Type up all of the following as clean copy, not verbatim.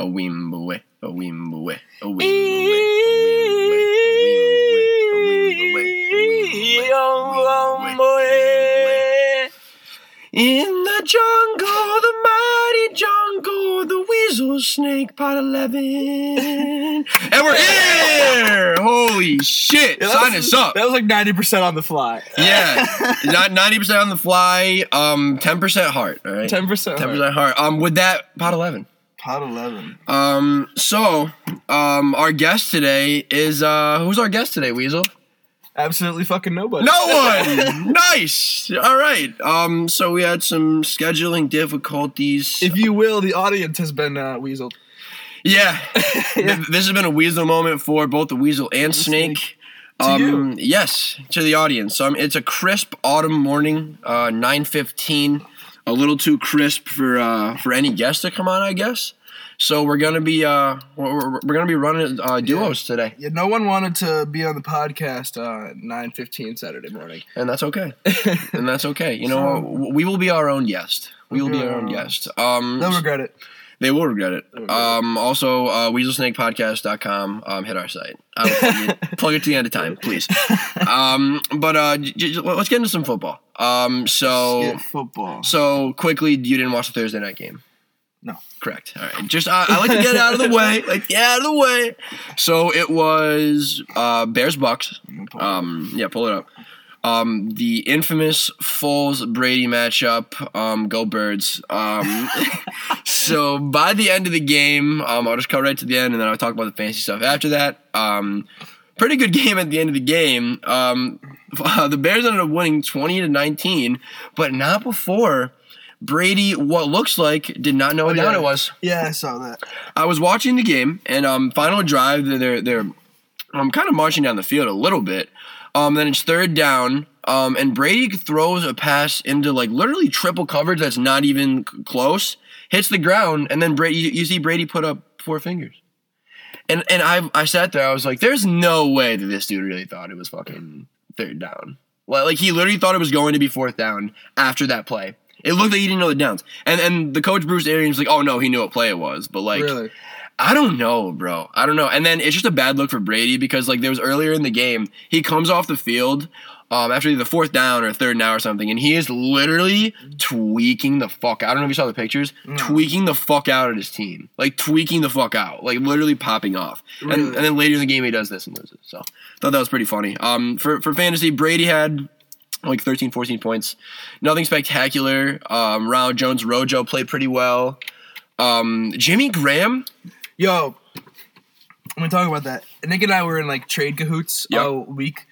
A wimble way. In the jungle, the mighty jungle, the weasel snake pot 11. And we're here! Holy shit, yeah, sign us up. That was like 90% on the fly. Yeah, 90% on the fly, 10% heart, all right? 10% heart. With that, pot 11. Pot 11. So, our guest today is, who's our guest today, Weasel? Absolutely fucking nobody. No one! Nice! All right. So we had some scheduling difficulties. If you will, the audience has been weaseled. Yeah. This has been a weasel moment for both the weasel and snake. To you. Yes, to the audience. It's a crisp autumn morning, 9:15. A little too crisp for any guest to come on, I guess. So we're gonna be we're gonna be running duos today. Yeah, no one wanted to be on the podcast 9:15 Saturday morning, and that's okay. You know, we will be our own guest. We will be our own guest. They'll regret it. They will regret it. Also, weaselsnakepodcast.com. Hit our site. Plug it to the end of time, please. But let's get into some football. So quickly, you didn't watch the Thursday night game. No. Correct. All right. Just I like to get it out of the way. So it was Bears Bucks. Pull it up. The infamous Foles-Brady matchup, go Birds. So by the end of the game, I'll just cut right to the end, and then I'll talk about the fantasy stuff after that. Pretty good game at the end of the game. The Bears ended up winning 20-19, but not before Brady, what looks like, did not know what down it was. Yeah, I saw that. I was watching the game, and final drive, they're kind of marching down the field a little bit. Then it's third down, and Brady throws a pass into, like, literally triple coverage that's not even close, hits the ground, and then you see Brady put up four fingers. And I sat there, I was like, there's no way that this dude really thought it was fucking third down. Like, he literally thought it was going to be fourth down after that play. It looked like he didn't know the downs. And the coach, Bruce Arians, was like, oh, no, he knew what play it was. But, like... Really? I don't know, bro. And then it's just a bad look for Brady because, like, there was earlier in the game, he comes off the field after the fourth down or third down or something, and he is literally tweaking the fuck out. I don't know if you saw the pictures. No. Tweaking the fuck out at his team. Like, tweaking the fuck out. Like, literally popping off. Really? And then later in the game, he does this and loses. So, thought that was pretty funny. For fantasy, Brady had... like 13, 14 points. Nothing spectacular. Ronald Jones, Rojo played pretty well. Jimmy Graham. Yo, I'm going to talk about that. Nick and I were in, like, trade cahoots all week.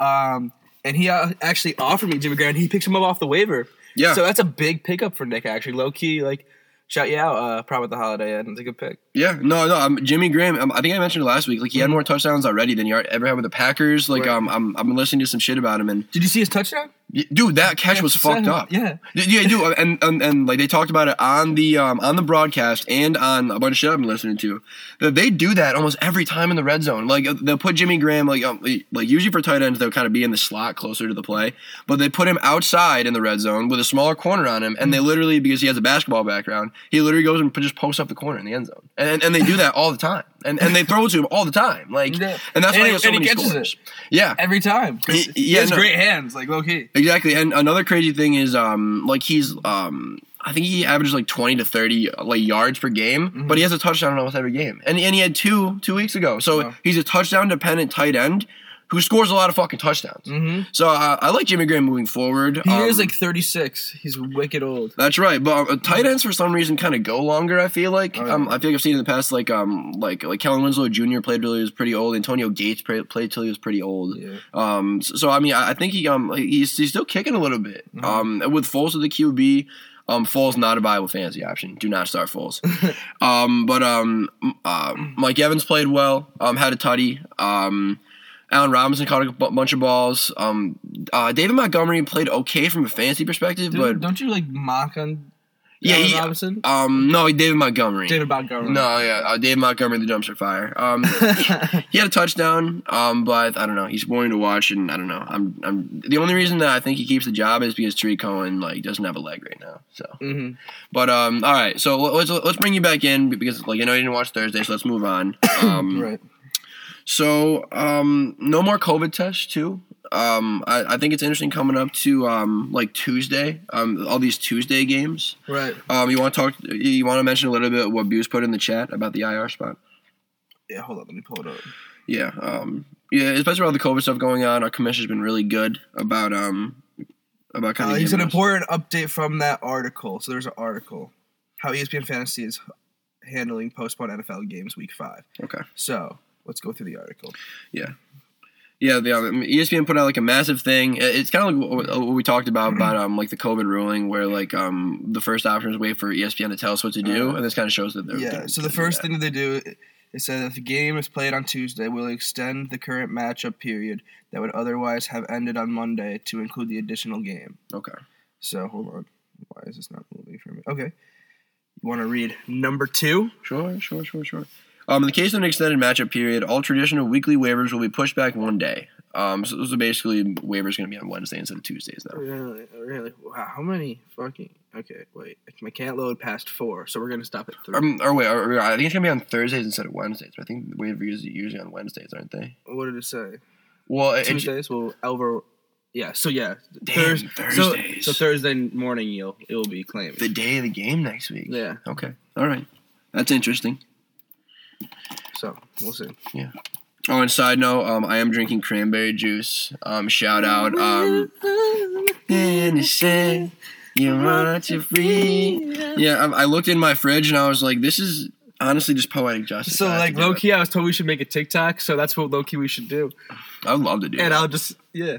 And he actually offered me Jimmy Graham. He picked him up off the waiver. Yeah. So that's a big pickup for Nick, actually. Low-key, like, shout you out. Probably at the Holiday Inn. It's a good pick. Yeah. No, Jimmy Graham, I think I mentioned it last week. Like, he had more touchdowns already than he ever had with the Packers. Like, right. I'm listening to some shit about him. And did you see his touchdown? Dude, that catch was fucked up. Yeah. Yeah, dude. And like, they talked about it on the broadcast and on a bunch of shit I've been listening to. They do that almost every time in the red zone. Like, they'll put Jimmy Graham, like usually for tight ends, they'll kind of be in the slot closer to the play. But they put him outside in the red zone with a smaller corner on him. And they literally, because he has a basketball background, he literally goes and just posts up the corner in the end zone. And they do that all the time. And they throw it to him all the time. Like, and that's why he has so many scores. Yeah. Every time. He has great hands, like, low key. Exactly, and another crazy thing is, like, he's, I think he averages, like, 20 to 30, like, yards per game, but he has a touchdown in almost every game, and he had two weeks ago, so he's a touchdown-dependent tight end who scores a lot of fucking touchdowns. So I like Jimmy Graham moving forward. He is, like, 36. He's wicked old. That's right, but tight ends, for some reason, kind of go longer, I feel like. I feel like I've seen in the past, like Kellen Winslow Jr. played till he was pretty old. Antonio Gates played till he was pretty old. Yeah. So, I mean, I think he's still kicking a little bit. With Foles at the QB, Foles not a viable fantasy option. Do not start Foles. Mike Evans played well, had a tutty. Allen Robinson caught a bunch of balls. David Montgomery played okay from a fantasy perspective. Dude, but don't you, like, mock on Robinson? No, David Montgomery. David Montgomery. No, yeah, David Montgomery, the dumpster fire. He had a touchdown, but I don't know. He's boring to watch, and I don't know. I'm the only reason that I think he keeps the job is because Tariq Cohen doesn't have a leg right now. So, But all right, so let's bring you back in because I know you didn't watch Thursday, so let's move on. Right. So no more COVID tests too. I think it's interesting coming up to Tuesday. All these Tuesday games. Right. You want to mention a little bit what Buse put in the chat about the IR spot? Yeah, hold on, let me pull it up. Yeah. Especially with all the COVID stuff going on, our commissioner's been really good about kind of. He's an important update from that article. So there's an article how ESPN Fantasy is handling postponed NFL games Week 5. Okay. So let's go through the article. Yeah. Yeah, ESPN put out a massive thing. It's kind of like what we talked about the COVID ruling, where the first option is wait for ESPN to tell us what to do, and this kind of shows that they're So the first thing that they do, it says if the game is played on Tuesday, we'll extend the current matchup period that would otherwise have ended on Monday to include the additional game. Okay. So hold on, why is this not moving for me? Okay, you want to read number 2? Sure. In the case of an extended matchup period, all traditional weekly waivers will be pushed back one day. So basically, waivers going to be on Wednesday instead of Tuesdays now. Really? Wow, how many fucking... Okay, wait. I can't load past 4, so we're going to stop at 3. I think it's going to be on Thursdays instead of Wednesdays. I think waivers are usually on Wednesdays, aren't they? What did it say? Well, Tuesdays will over... Yeah, so yeah. Thursdays. So Thursday morning, it will be claimed. The day of the game next week. Yeah. Okay. All right. That's interesting. So, we'll see. Yeah. Oh, and side note, I am drinking cranberry juice. Shout out. Innocent, you want to free. Yeah, I looked in my fridge and I was like, this is honestly just poetic justice. So, low-key, I was told we should make a TikTok, so that's what low-key we should do. I would love to do that. And I'll just, yeah.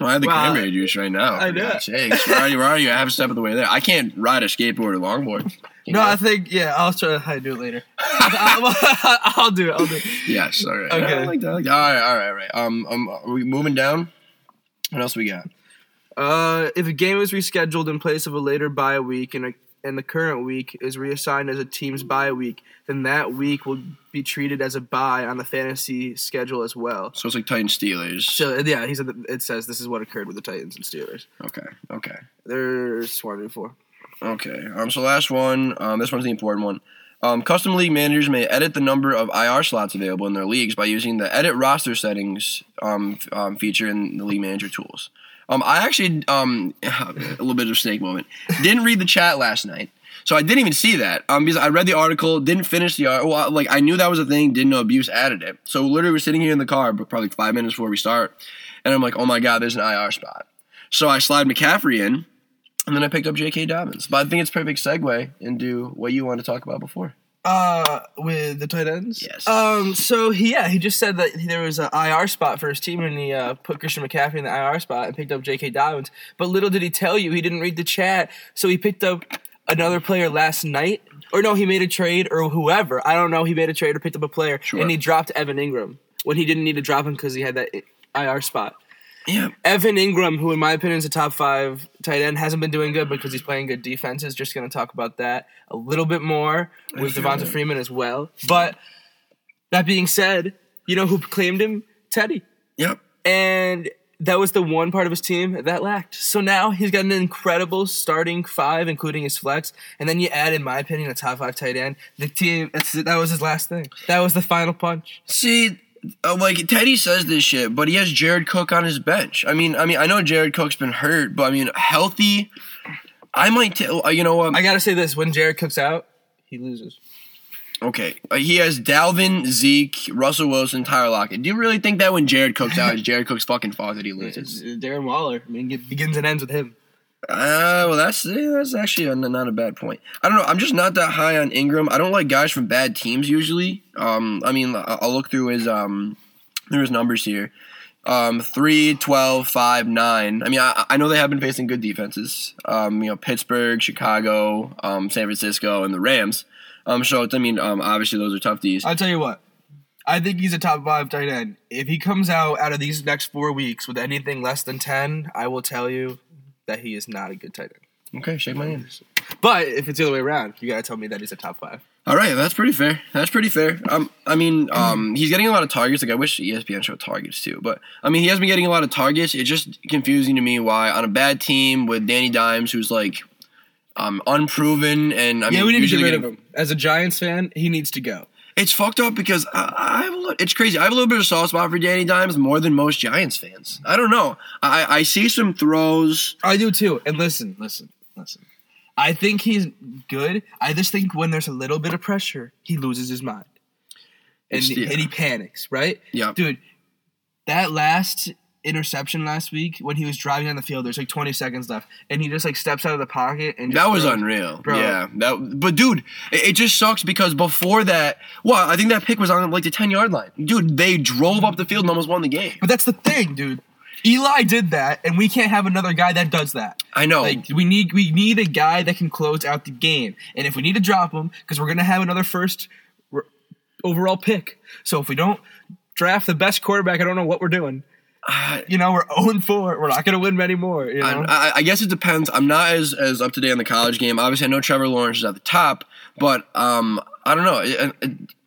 Well, I have the cranberry juice right now. I know. Where are you? I have a step of the way there. I can't ride a skateboard or longboard. I think, I'll try to do it later. I'll do it. Yes, all right. Okay. I like that. All right. Are we moving down? What else we got? If a game is rescheduled in place of a later bye week and the current week is reassigned as a team's bye week, then that week will be treated as a bye on the fantasy schedule as well. So it's like Titans-Steelers. So, yeah, he said it says this is what occurred with the Titans and Steelers. Okay. They're 1-4. Okay. So last one. This one's the important one. Custom league managers may edit the number of IR slots available in their leagues by using the edit roster settings feature in the league manager tools. I actually a little bit of snake moment. Didn't read the chat last night, so I didn't even see that. Because I read the article, didn't finish the article. Well, I knew that was a thing, didn't know Abuse added it. So literally, we're sitting here in the car, but probably 5 minutes before we start, and I'm like, oh my god, there's an IR spot. So I slide McCaffrey in. And then I picked up J.K. Dobbins. But I think it's a perfect segue into what you wanted to talk about before. With the tight ends? Yes. So, he just said that there was an IR spot for his team, and he put Christian McCaffrey in the IR spot and picked up J.K. Dobbins. But little did he tell you, he didn't read the chat, so he picked up another player last night. Or no, he made a trade, or whoever. I don't know, he made a trade or picked up a player. Sure. And he dropped Evan Ingram when he didn't need to drop him because he had that IR spot. Yeah, Evan Ingram, who in my opinion is a top 5 tight end, hasn't been doing good because he's playing good defenses. Just going to talk about that a little bit more with Devonta Freeman as well. But that being said, you know who claimed him? Teddy. Yep. And that was the one part of his team that lacked. So now he's got an incredible starting 5, including his flex. And then you add, in my opinion, a top 5 tight end. The team, that was his last thing. That was the final punch. See... Teddy says this shit, but he has Jared Cook on his bench. I mean, I know Jared Cook's been hurt, but healthy. I might you know what? I gotta say this: when Jared Cook's out, he loses. Okay, he has Dalvin, Zeke, Russell Wilson, Tyler Lockett. Do you really think that when Jared Cook's out, it's Jared Cook's fucking fault that he loses? Darren Waller. It begins and ends with him. Well, that's actually not a bad point. I don't know. I'm just not that high on Ingram. I don't like guys from bad teams usually. I'll look through his numbers here. 3, 12, 5, 9. I know they have been facing good defenses. Pittsburgh, Chicago, San Francisco, and the Rams. Obviously those are tough D's. I'll tell you what. I think he's a top 5 tight end. If he comes out of these next 4 weeks with anything less than 10, I will tell you that he is not a good tight end. Okay, shake my hand. But if it's the other way around, you got to tell me that he's a top five. All right, that's pretty fair. That's pretty fair. He's getting a lot of targets. Like, I wish ESPN showed targets, too. But, I mean, he has been getting a lot of targets. It's just confusing to me why on a bad team with Danny Dimes, who's, like, unproven. And we need to get rid of him. As a Giants fan, he needs to go. It's fucked up because it's crazy. I have a little bit of a soft spot for Danny Dimes more than most Giants fans. I don't know. I see some throws. I do, too. And listen. I think he's good. I just think when there's a little bit of pressure, he loses his mind. And he panics, right? Yeah. Dude, that last interception last week when he was driving down the field, there's like 20 seconds left, and he just like steps out of the pocket. And that was unreal. Bro. Yeah. But, dude, it just sucks because before that, well, I think that pick was on like the 10-yard line. Dude, they drove up the field and almost won the game. But that's the thing, dude. Eli did that, and we can't have another guy that does that. I know. Like, we need a guy that can close out the game. And if we need to drop him, because we're going to have another first overall pick. So if we don't draft the best quarterback, I don't know what we're doing. We're 0-4. We're not going to win many more. You know? I guess it depends. I'm not as up to date on the college game. Obviously, I know Trevor Lawrence is at the top, but I don't know.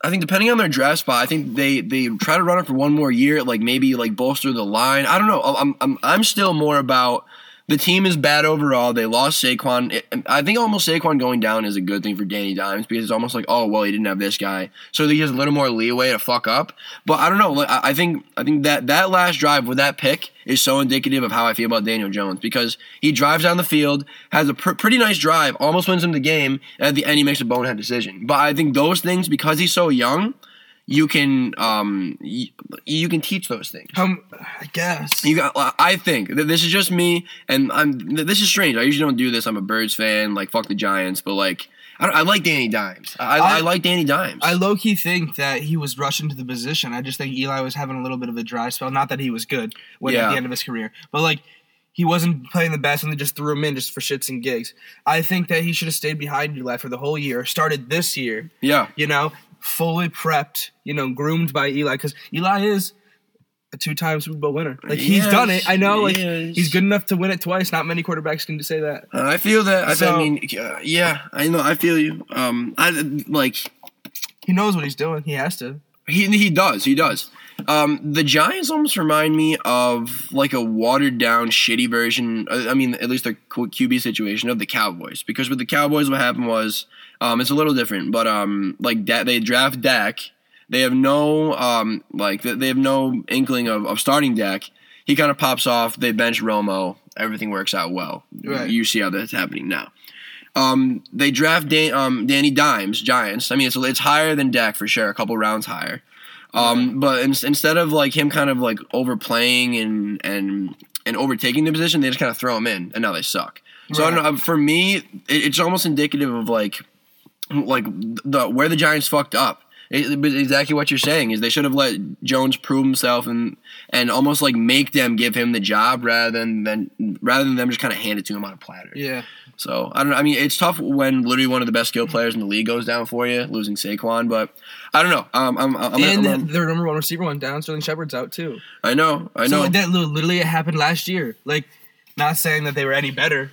I think depending on their draft spot, I think they try to run it for one more year, like maybe like bolster the line. I don't know. I'm still more about the team is bad overall. They lost Saquon. I think almost Saquon going down is a good thing for Danny Dimes because it's almost like, oh, well, he didn't have this guy. So he has a little more leeway to fuck up. But I don't know. I think that last drive with that pick is so indicative of how I feel about Daniel Jones because he drives down the field, has a pretty nice drive, almost wins him the game, and at the end he makes a bonehead decision. But I think those things, because he's so young, you can teach those things. I guess I think this is just me, and this is strange. I usually don't do this. I'm a Birds fan, like fuck the Giants, but like I like Danny Dimes. I like Danny Dimes. I low key think that he was rushed into the position. I just think Eli was having a little bit of a dry spell. Not that he was good at the end of his career, but like he wasn't playing the best, and they just threw him in just for shits and gigs. I think that he should have stayed behind Eli for the whole year. Started this year. Yeah, fully prepped, groomed by Eli, because Eli is a two-time Super Bowl winner. Like, he's done it. I know, like, he's good enough to win it twice. Not many quarterbacks can say that. I feel that. So, yeah, I know. I feel you. He knows what he's doing. He has to. He does. The Giants almost remind me of like a watered-down, shitty version, at least the QB situation, of the Cowboys. Because with the Cowboys, what happened was, it's a little different, but they draft Dak. They have no inkling of starting Dak. He kind of pops off. They bench Romo. Everything works out well. Right. You see how that's happening now. They draft Danny Dimes, Giants. I mean, it's higher than Dak for sure, a couple rounds higher. But instead of like him kind of like overplaying and overtaking the position, they just kind of throw him in, and now they suck. So right. I don't know. For me, it's almost indicative of like where the Giants fucked up. Exactly what you're saying is they should have let Jones prove himself and almost like make them give him the job rather than them just kind of hand it to him on a platter. Yeah. So I don't know. I mean, it's tough when literally one of the best skill players in the league goes down for you, losing Saquon. But I don't know. Their number one receiver went down. Sterling Shepard's out too. I know. So that literally happened last year. Like, not saying that they were any better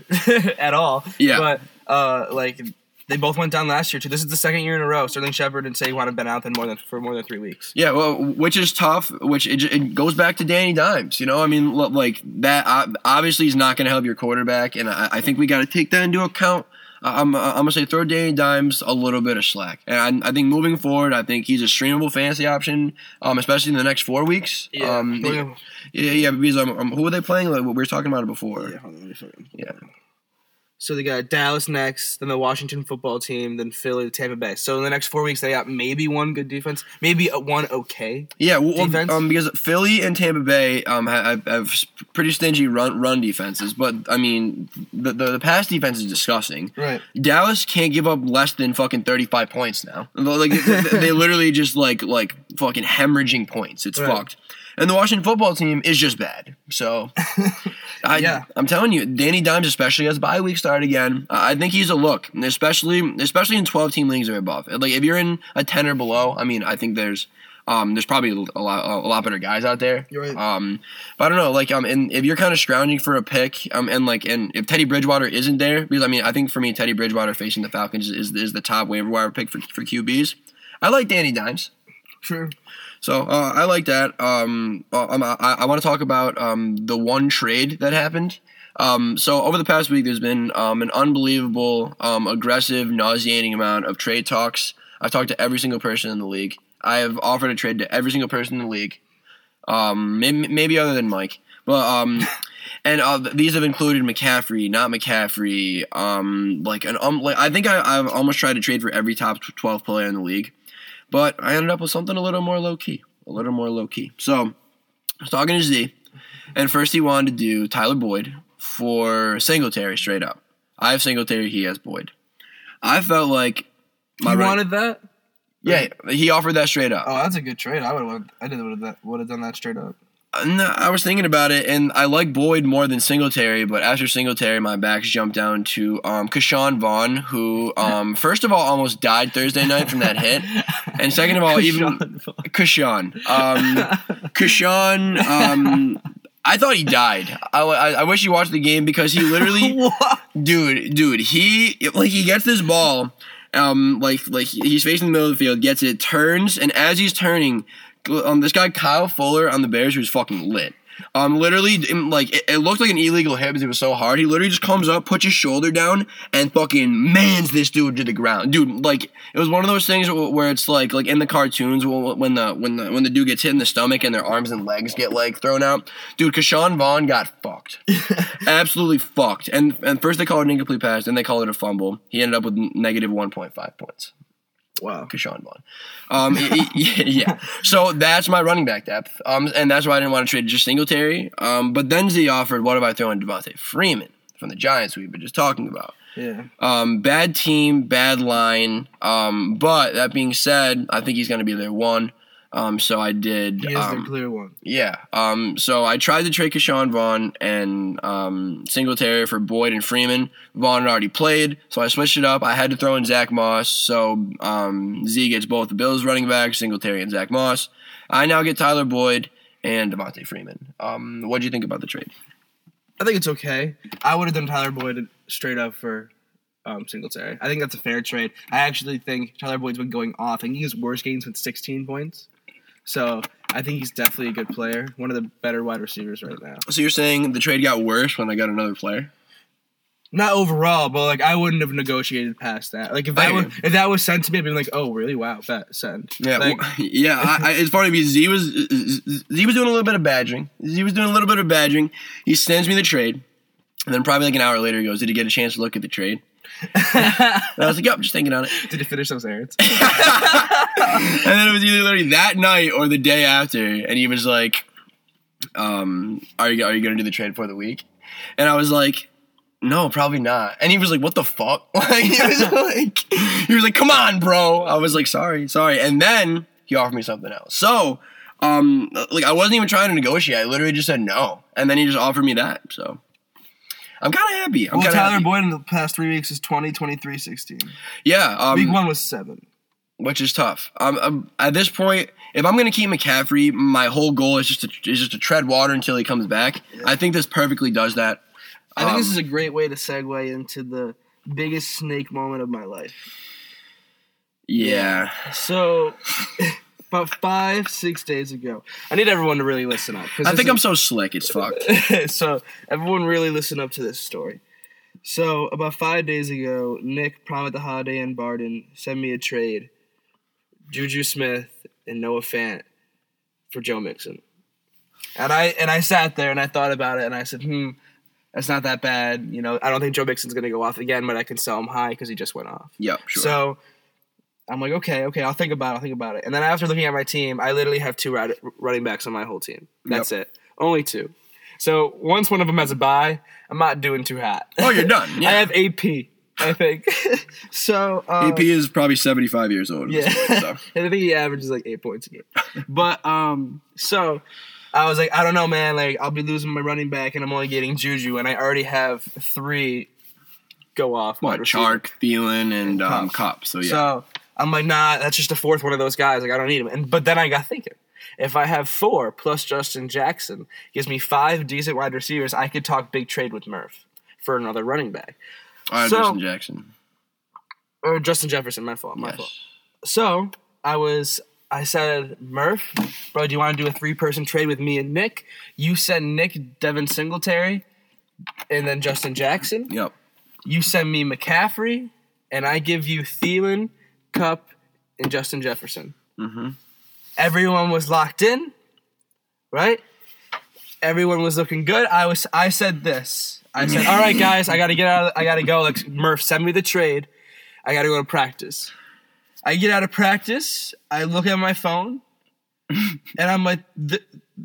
at all. Yeah. But they both went down last year, too. This is the second year in a row. Sterling Shepard and Saquon have been out for more than 3 weeks. Yeah, well, which is tough, which it goes back to Danny Dimes. That obviously is not going to help your quarterback, and I think we got to take that into account. I'm going to say throw Danny Dimes a little bit of slack. And I think moving forward, I think he's a streamable fantasy option, especially in the next 4 weeks. Yeah, because who are they playing? Like, we were talking about it before. Yeah, hold on, let me forget. Yeah. So they got Dallas next, then the Washington football team, then Philly, Tampa Bay. So in the next 4 weeks, they got maybe one good defense, maybe one okay. Yeah, defense. Because Philly and Tampa Bay have pretty stingy run defenses, but I mean the pass defense is disgusting. Right. Dallas can't give up less than fucking 35 points now. Like they literally just like fucking hemorrhaging points. It's fucked. And the Washington football team is just bad. So, I'm telling you, Danny Dimes, especially as bye week start again, I think he's a look, especially in 12-team leagues or above. Like, if you're in a 10 or below, I mean, I think there's There's probably a lot better guys out there. You're right. But I don't know. And if you're kind of scrounging for a pick, and if Teddy Bridgewater isn't there, because I think for me, Teddy Bridgewater facing the Falcons is the top waiver wire pick for QBs. I like Danny Dimes. Sure. So I like that. I want to talk about the one trade that happened. So over the past week, there's been an unbelievable, aggressive, nauseating amount of trade talks. I've talked to every single person in the league. I have offered a trade to every single person in the league, maybe other than Mike. But and these have included McCaffrey, not McCaffrey. I think I've almost tried to trade for every top 12 player in the league, but I ended up with something a little more low key. So I was talking to Z, and first he wanted to do Tyler Boyd for Singletary straight up. I have Singletary, he has Boyd. I felt like wanted that. Yeah, he offered that straight up. Oh, that's a good trade. I would have done that straight up. No, I was thinking about it, and I like Boyd more than Singletary, but after Singletary, my backs jumped down to Keyshawn Vaughn, who, first of all, almost died Thursday night from that hit, and second of all, Keyshawn, I thought he died. I wish you watched the game because he literally, dude, he gets this ball. He's facing the middle of the field, gets it, turns, and as he's turning, this guy Kyle Fuller on the Bears, who's fucking lit, literally, it looked like an illegal hit because it was so hard. He literally just comes up, puts his shoulder down, and fucking mans this dude to the ground, dude. It was one of those things where it's like in the cartoons when the dude gets hit in the stomach and their arms and legs get thrown out, dude. Keyshawn Vaughn got fucked, absolutely fucked. And first they call it an incomplete pass, then they call it a fumble. He ended up with negative 1.5 points. Wow, Keyshawn Vaughn. Yeah. So that's my running back depth, and that's why I didn't want to trade just Singletary. But then Z offered, "What if I throw in Devontae Freeman from the Giants we've been just talking about?" Yeah. Bad team, bad line. But that being said, I think he's going to be their one. So I did. He is their clear one. Yeah. So I tried to trade Keyshawn Vaughn and Singletary for Boyd and Freeman. Vaughn had already played, so I switched it up. I had to throw in Zach Moss, so Z gets both the Bills running backs, Singletary and Zach Moss. I now get Tyler Boyd and Devontae Freeman. What do you think about the trade? I think it's okay. I would have done Tyler Boyd straight up for Singletary. I think that's a fair trade. I actually think Tyler Boyd's been going off. I think his worst games with 16 points. So I think he's definitely a good player, one of the better wide receivers right now. So you're saying the trade got worse when I got another player? Not overall, but I wouldn't have negotiated past that. If that was sent to me, I'd be like, "Oh, really? Wow, that send." Yeah, yeah. It's funny because Z was doing a little bit of badgering. He sends me the trade, and then probably an hour later, he goes, "Did you get a chance to look at the trade?" And I was like, "Yep, just thinking on it." Did you finish those errands? And then it was either literally that night or the day after, and he was like, "Are you gonna do the trade for the week?" And I was like, "No, probably not." And he was like, "What the fuck?" He was like, "Come on, bro." I was like, "Sorry." And then he offered me something else. So, I wasn't even trying to negotiate. I literally just said no, and then he just offered me that. So. I'm kind of happy. Tyler Boyd in the past 3 weeks is 20, 23, 16. Yeah. Week one was 7. Which is tough. At this point, if I'm going to keep McCaffrey, my whole goal is just to tread water until he comes back. Yeah. I think this perfectly does that. I think this is a great way to segue into the biggest snake moment of my life. Yeah. So... About 5-6 days ago. I need everyone to really listen up. I think I'm so slick, it's fucked. So everyone really listen up to this story. So about 5 days ago, Nick, Prom at the Holiday Inn Barden, sent me a trade. Juju Smith and Noah Fant for Joe Mixon. And I sat there and I thought about it and I said, that's not that bad. I don't think Joe Mixon's going to go off again, but I can sell him high because he just went off. Yep, sure. So... I'm like, okay, I'll think about it. And then after looking at my team, I literally have 2 running backs on my whole team. That's it. Only 2. So once one of them has a bye, I'm not doing too hot. Oh, you're done. Yeah. I have AP, I think. So AP is probably 75 years old. Yeah. So. And I think he averages 8 points a game. But so I was like, I don't know, man. I'll be losing my running back, and I'm only getting Juju, and I already have 3 go off. What, Chark, Thielen, and Kupp. So, yeah. So, I'm like, nah, that's just a fourth one of those guys. Like, I don't need him. But then I got thinking, if I have four plus Justin Jackson, gives me five decent wide receivers, I could talk big trade with Murph for another running back. All right, Justin Jackson. Or Justin Jefferson, my fault. So I said, Murph, bro, do you want to do a three-person trade with me and Nick? You send Nick, Devin Singletary, and then Justin Jackson. Yep. You send me McCaffrey, and I give you Thielen, Kupp, and Justin Jefferson. Mm-hmm. Everyone was locked in, right? Everyone was looking good. I said, all right, guys, I got to get out. I got to go. Like, Murph, send me the trade. I got to go to practice. I get out of practice. I look at my phone, and I'm like,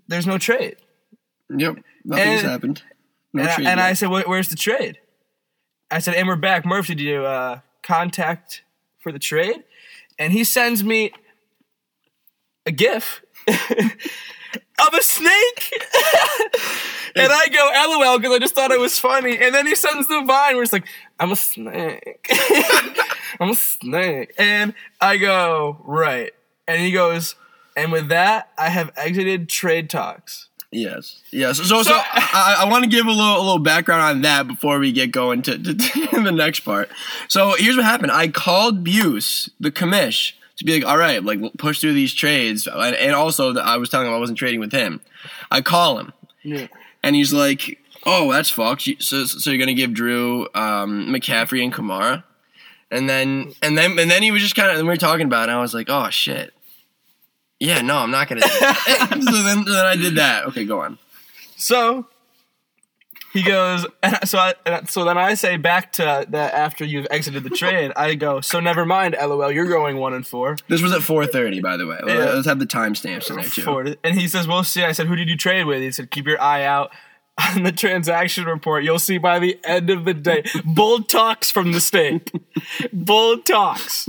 there's no trade. Yep. Nothing's happened. I said, where's the trade? I said, and we're back. Murph, did you contact for the trade? And he sends me a GIF of a snake. And I go, LOL, because I just thought it was funny. And then he sends the vine where it's like, I'm a snake. I'm a snake. And I go, right. And he goes, and with that, I have exited trade talks. Yes. So I want to give a little background on that before we get going to the next part. So here's what happened. I called Buse, the commish, to be like, all right, like, push through these trades. And also, I was telling him I wasn't trading with him. I call him. Yeah. And he's like, oh, that's fucked. So you're going to give Drew McCaffrey and Kamara? And then he was just kind of, we were talking about it, and I was like, oh, shit. Yeah, no, I'm not going to do that. So then I did that. Okay, go on. So he goes, so then I say back to that after you've exited the trade, I go, so never mind, LOL, you're going 1-4. This was at 4:30, by the way. Let's have the timestamps in there, too. 4, and he says, we'll see. I said, who did you trade with? He said, keep your eye out on the transaction report. You'll see by the end of the day. Bold talks from the stake. Bold talks.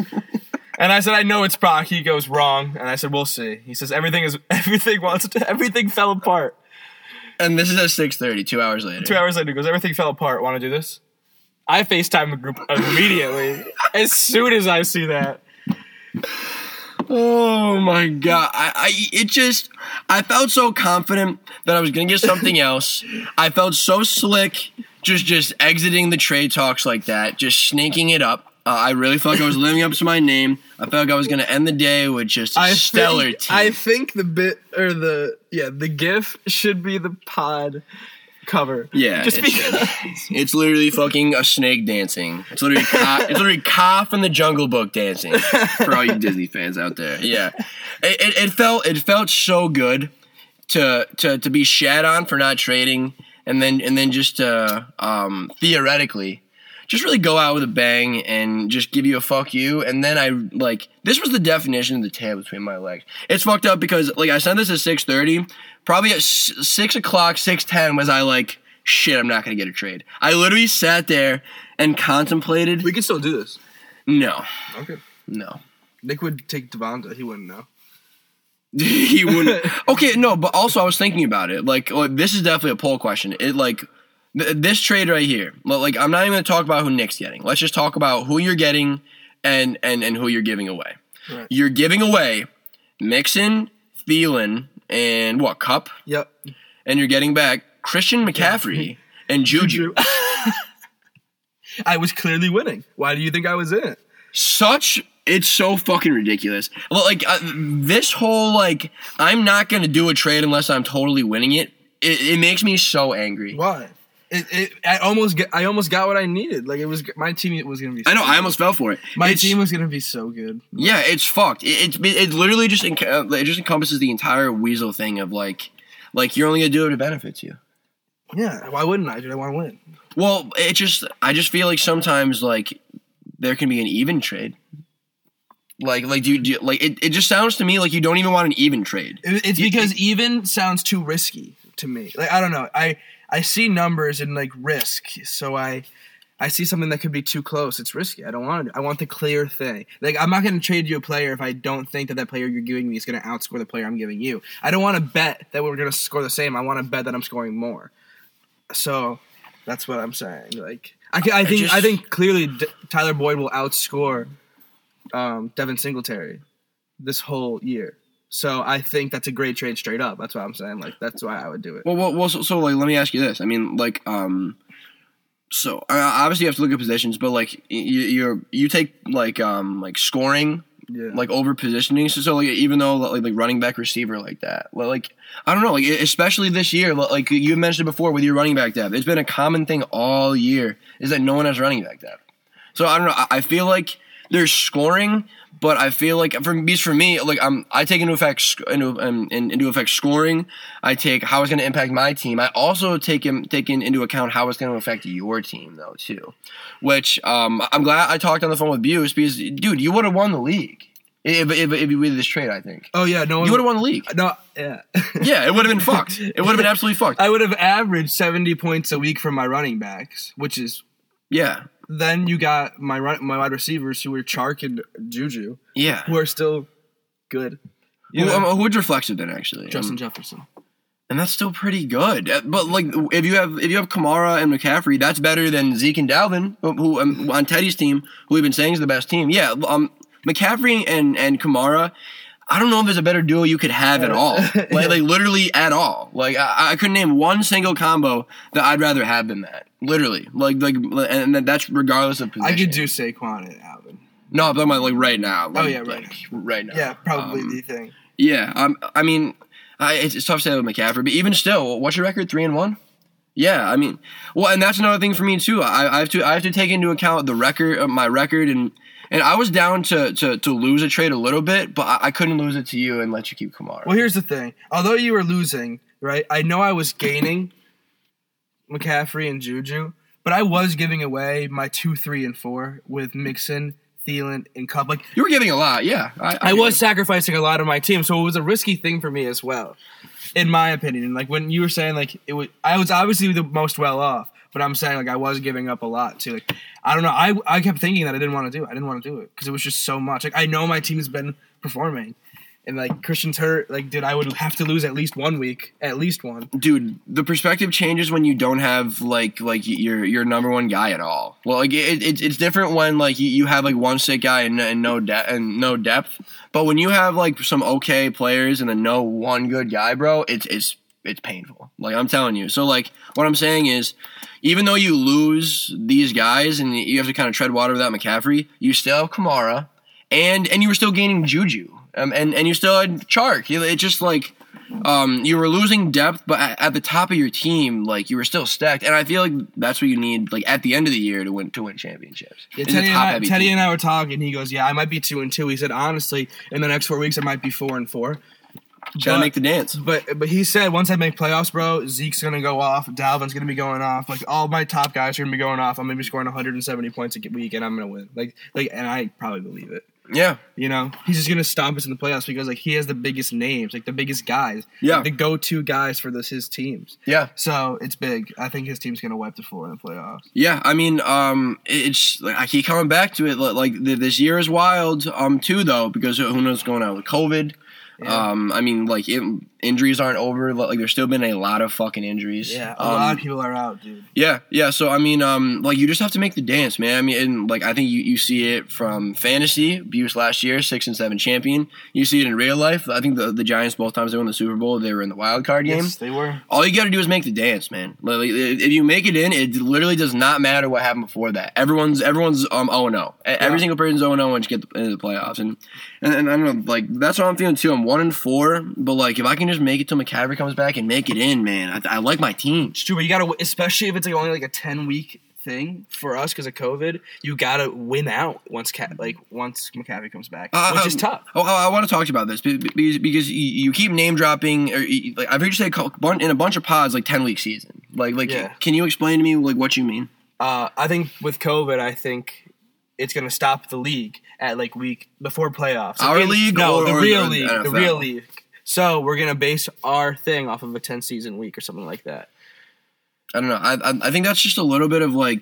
And I said, I know it's Brock. He goes, wrong. And I said, we'll see. He says, everything fell apart. And this is at 6:30, 2 hours later. 2 hours later, he goes, everything fell apart. Want to do this? I FaceTime the group immediately as soon as I see that. Oh, my God. I felt so confident that I was going to get something else. I felt so slick just exiting the trade talks like that, just sneaking it up. I really felt like I was living up to my name. I felt like I was going to end the day with just a stellar team. I think the GIF should be the pod cover. Yeah, just because it's literally fucking a snake dancing. It's literally Cough and the Jungle Book dancing for all you Disney fans out there. Yeah, it felt so good to be shat on for not trading, and then just to theoretically. Just really go out with a bang and just give you a fuck you. And then this was the definition of the tail between my legs. It's fucked up because, like, I sent this at 6:30. Probably at 6 o'clock, 6:10 was I like, shit, I'm not going to get a trade. I literally sat there and contemplated. We can still do this. No. Okay. No. Nick would take Devonta. He wouldn't know. He wouldn't. Okay, no, but also I was thinking about it. Like, this is definitely a poll question. This trade right here, like, I'm not even going to talk about who Nick's getting. Let's just talk about who you're getting and who you're giving away. Right. You're giving away Mixon, Thielen, and what, Kupp? Yep. And you're getting back Christian McCaffrey and Juju. I was clearly winning. Why do you think I was in it? It's so fucking ridiculous. Like, this whole, like, I'm not going to do a trade unless I'm totally winning it. It makes me so angry. Why? I almost got what I needed. Like, it was my team. It was gonna be. I almost fell for it. My team was gonna be so good. Yeah, it's fucked. It literally just encompasses the entire weasel thing of like you're only gonna do it if it benefits you. Yeah, why wouldn't I? Dude, I want to win. Well, I just feel like sometimes like there can be an even trade. Like do you like it? It just sounds to me like you don't even want an even trade. Because even sounds too risky to me. Like, I don't know. I see numbers and, like, risk, so I see something that could be too close. It's risky. I don't want it. I want the clear thing. Like, I'm not going to trade you a player if I don't think that player you're giving me is going to outscore the player I'm giving you. I don't want to bet that we're going to score the same. I want to bet that I'm scoring more. So that's what I'm saying. Like, I think clearly Tyler Boyd will outscore Devin Singletary this whole year. So I think that's a great trade straight up. That's what I'm saying. Like, that's why I would do it. Well, so like, let me ask you this. I mean, like, so obviously you have to look at positions, but like you take like scoring, yeah, like over positioning. So like even though like running back, receiver like that, like I don't know, like especially this year, like you mentioned before with your running back depth, it's been a common thing all year is that no one has running back depth. So I don't know. I feel like there's scoring, but I feel like for me, like I take into effect scoring. I take how it's going to impact my team. I also take into account how it's going to affect your team though too, which I'm glad I talked on the phone with Buse because dude, you would have won the league if you did this trade. I think. Oh yeah, no, you would have won the league. No, yeah, yeah, it would have been fucked. It would have been absolutely fucked. I would have averaged 70 points a week from my running backs, which is yeah. Then you got my wide receivers who were Chark and Juju, yeah, who are still good. Who'd reflect it then actually? Justin Jefferson, and that's still pretty good. But like if you have Kamara and McCaffrey, that's better than Zeke and Dalvin, who on Teddy's team, who we've been saying is the best team. Yeah, McCaffrey and Kamara. I don't know if there's a better duo you could have at all. Like literally at all. Like I couldn't name one single combo that I'd rather have than that. Literally. Like and that's regardless of position. I could do Saquon and Alvin. No, I'm talking about like right now. Like, oh yeah, right now. Yeah, probably the thing. Yeah, I mean, it's tough to say with McCaffrey, but even still, what's your record? 3-1? Yeah, I mean, well, and that's another thing for me too. I have to take into account the record, my record, and I was down to lose a trade a little bit, but I couldn't lose it to you and let you keep Kamara. Well, here's the thing. Although you were losing, right, I know I was gaining McCaffrey and Juju, but I was giving away my 2, 3, and 4 with Mixon, Thielen, and Cup. Like, you were giving a lot, yeah. I was sacrificing a lot of my team, so it was a risky thing for me as well, in my opinion. And like when you were saying, like I was obviously the most well off. But I'm saying, like, I was giving up a lot, too. Like, I don't know. I kept thinking that I didn't want to do it because it was just so much. Like, I know my team's been performing. And, like, Christian's hurt. Like, dude, I would have to lose at least one week. At least one. Dude, the perspective changes when you don't have, like your number one guy at all. Well, like, it's different when, like, you have, like, one sick guy and no depth. But when you have, like, some okay players and then no one good guy, bro, it's painful. Like, I'm telling you. So, like, what I'm saying is, even though you lose these guys and you have to kind of tread water without McCaffrey, you still have Kamara, and you were still gaining Juju, and you still had Chark. It's just like you were losing depth, but at the top of your team, like you were still stacked. And I feel like that's what you need, like at the end of the year, to win championships. Yeah, Teddy and I were talking. He goes, "Yeah, I might be 2-2." He said, "Honestly, in the next 4 weeks, I might be 4-4." Gotta make the dance. But he said once I make playoffs, bro, Zeke's going to go off. Dalvin's going to be going off. Like, all my top guys are going to be going off. I'm going to be scoring 170 points a week, and I'm going to win. Like, and I probably believe it. Yeah. You know? He's just going to stomp us in the playoffs because, like, he has the biggest names, like, the biggest guys. Yeah. Like, the go-to guys for his teams. Yeah. So, it's big. I think his team's going to wipe the floor in the playoffs. Yeah. I mean, it's like, I keep coming back to it. Like, this year is wild, too, though, because who knows what's going on with COVID. Yeah. I mean, like, injuries aren't over. Like, there's still been a lot of fucking injuries. Yeah, a lot of people are out, dude. Yeah. So, I mean, like, you just have to make the dance, man. I mean, and, like, I think you see it from fantasy, Buse last year, 6-7 champion. You see it in real life. I think the Giants, both times they won the Super Bowl, they were in the wild card game. Yes, they were. All you got to do is make the dance, man. Like, if you make it in, it literally does not matter what happened before that. Everyone's 0-0. Yeah. Every single person's 0-0 once you get into the playoffs. And I don't know, like, that's what I'm feeling, too. I'm 1-4, but, like, if I can just make it till McCaffrey comes back and make it in, man, I like my team. It's true, but you got to, especially if it's like only like a 10-week thing for us because of COVID, you got to win out once McCaffrey comes back, which is tough. Oh, I want to talk to you about this because you keep name dropping. Or like I've heard you say in a bunch of pods like 10-week season. Like yeah. Can you explain to me like what you mean? I think with COVID, it's going to stop the league at like week before playoffs. Our league? No, the real league. The real league. So we're going to base our thing off of a 10-season week or something like that. I don't know. I think that's just a little bit of like,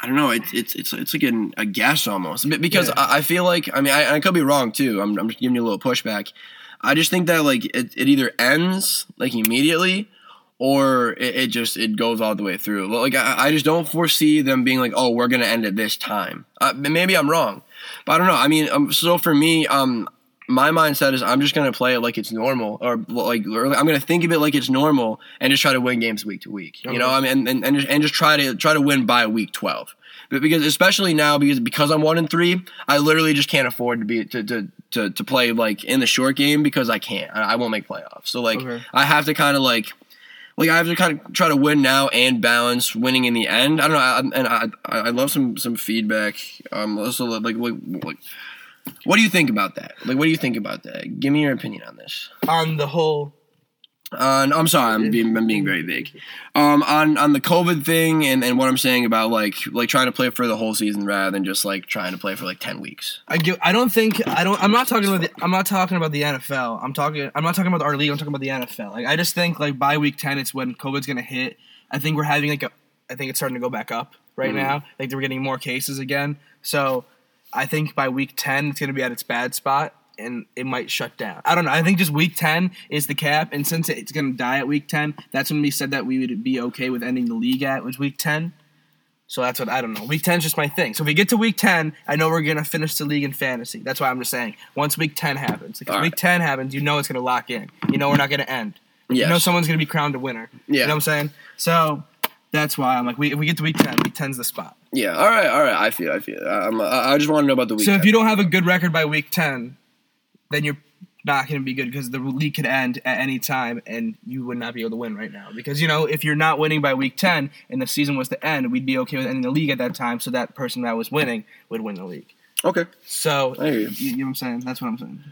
I don't know. It's like a guess almost because yeah. I feel like, I mean, I could be wrong too. I'm just giving you a little pushback. I just think that like it either ends like immediately or it just goes all the way through. Like I just don't foresee them being like, oh, we're going to end at this time. Maybe I'm wrong, But I don't know. I mean, so for me, my mindset is I'm just going to play it like it's normal, or I'm going to think of it like it's normal and just try to win games week to week. You know, I mean, and just try to win by week 12. But because especially now, because I'm 1-3, I literally just can't afford to be to play like in the short game, because I can't. I won't make playoffs. So I have to kind of I have to kind of try to win now and balance winning in the end. I don't know. I love some feedback. Also what do you think about that? What do you think about that? Give me your opinion on this. On the whole. No, I'm sorry, I'm being very vague. On the COVID thing and what I'm saying about like trying to play for the whole season rather than just like trying to play for like 10 weeks. I'm not talking about the NFL. I'm not talking about our league. I'm talking about the NFL. I just think by week 10, it's when COVID's gonna hit. I think we're having I think it's starting to go back up right now. We're getting more cases again. So I think by week 10, it's gonna be at its bad spot. And it might shut down. I don't know. I think just week 10 is the cap, and since it's going to die at week 10, that's when we said that we would be okay with ending the league at, was week 10. So that's what, I don't know. Week 10 is just my thing. So if we get to week 10, I know we're going to finish the league in fantasy. That's why I'm just saying, once week 10 happens, because week 10 happens, you know it's going to lock in. You know we're not going to end. Yes. You know someone's going to be crowned a winner. Yeah. You know what I'm saying? So that's why I'm like, if we get to week 10, week 10's the spot. Yeah, all right. I feel. I just want to know about the week 10. So if you don't have a good record by week 10... then you're not going to be good, because the league could end at any time and you would not be able to win right now. Because, if you're not winning by week 10 and the season was to end, we'd be okay with ending the league at that time, so that person that was winning would win the league. Okay. So, you know what I'm saying? That's what I'm saying.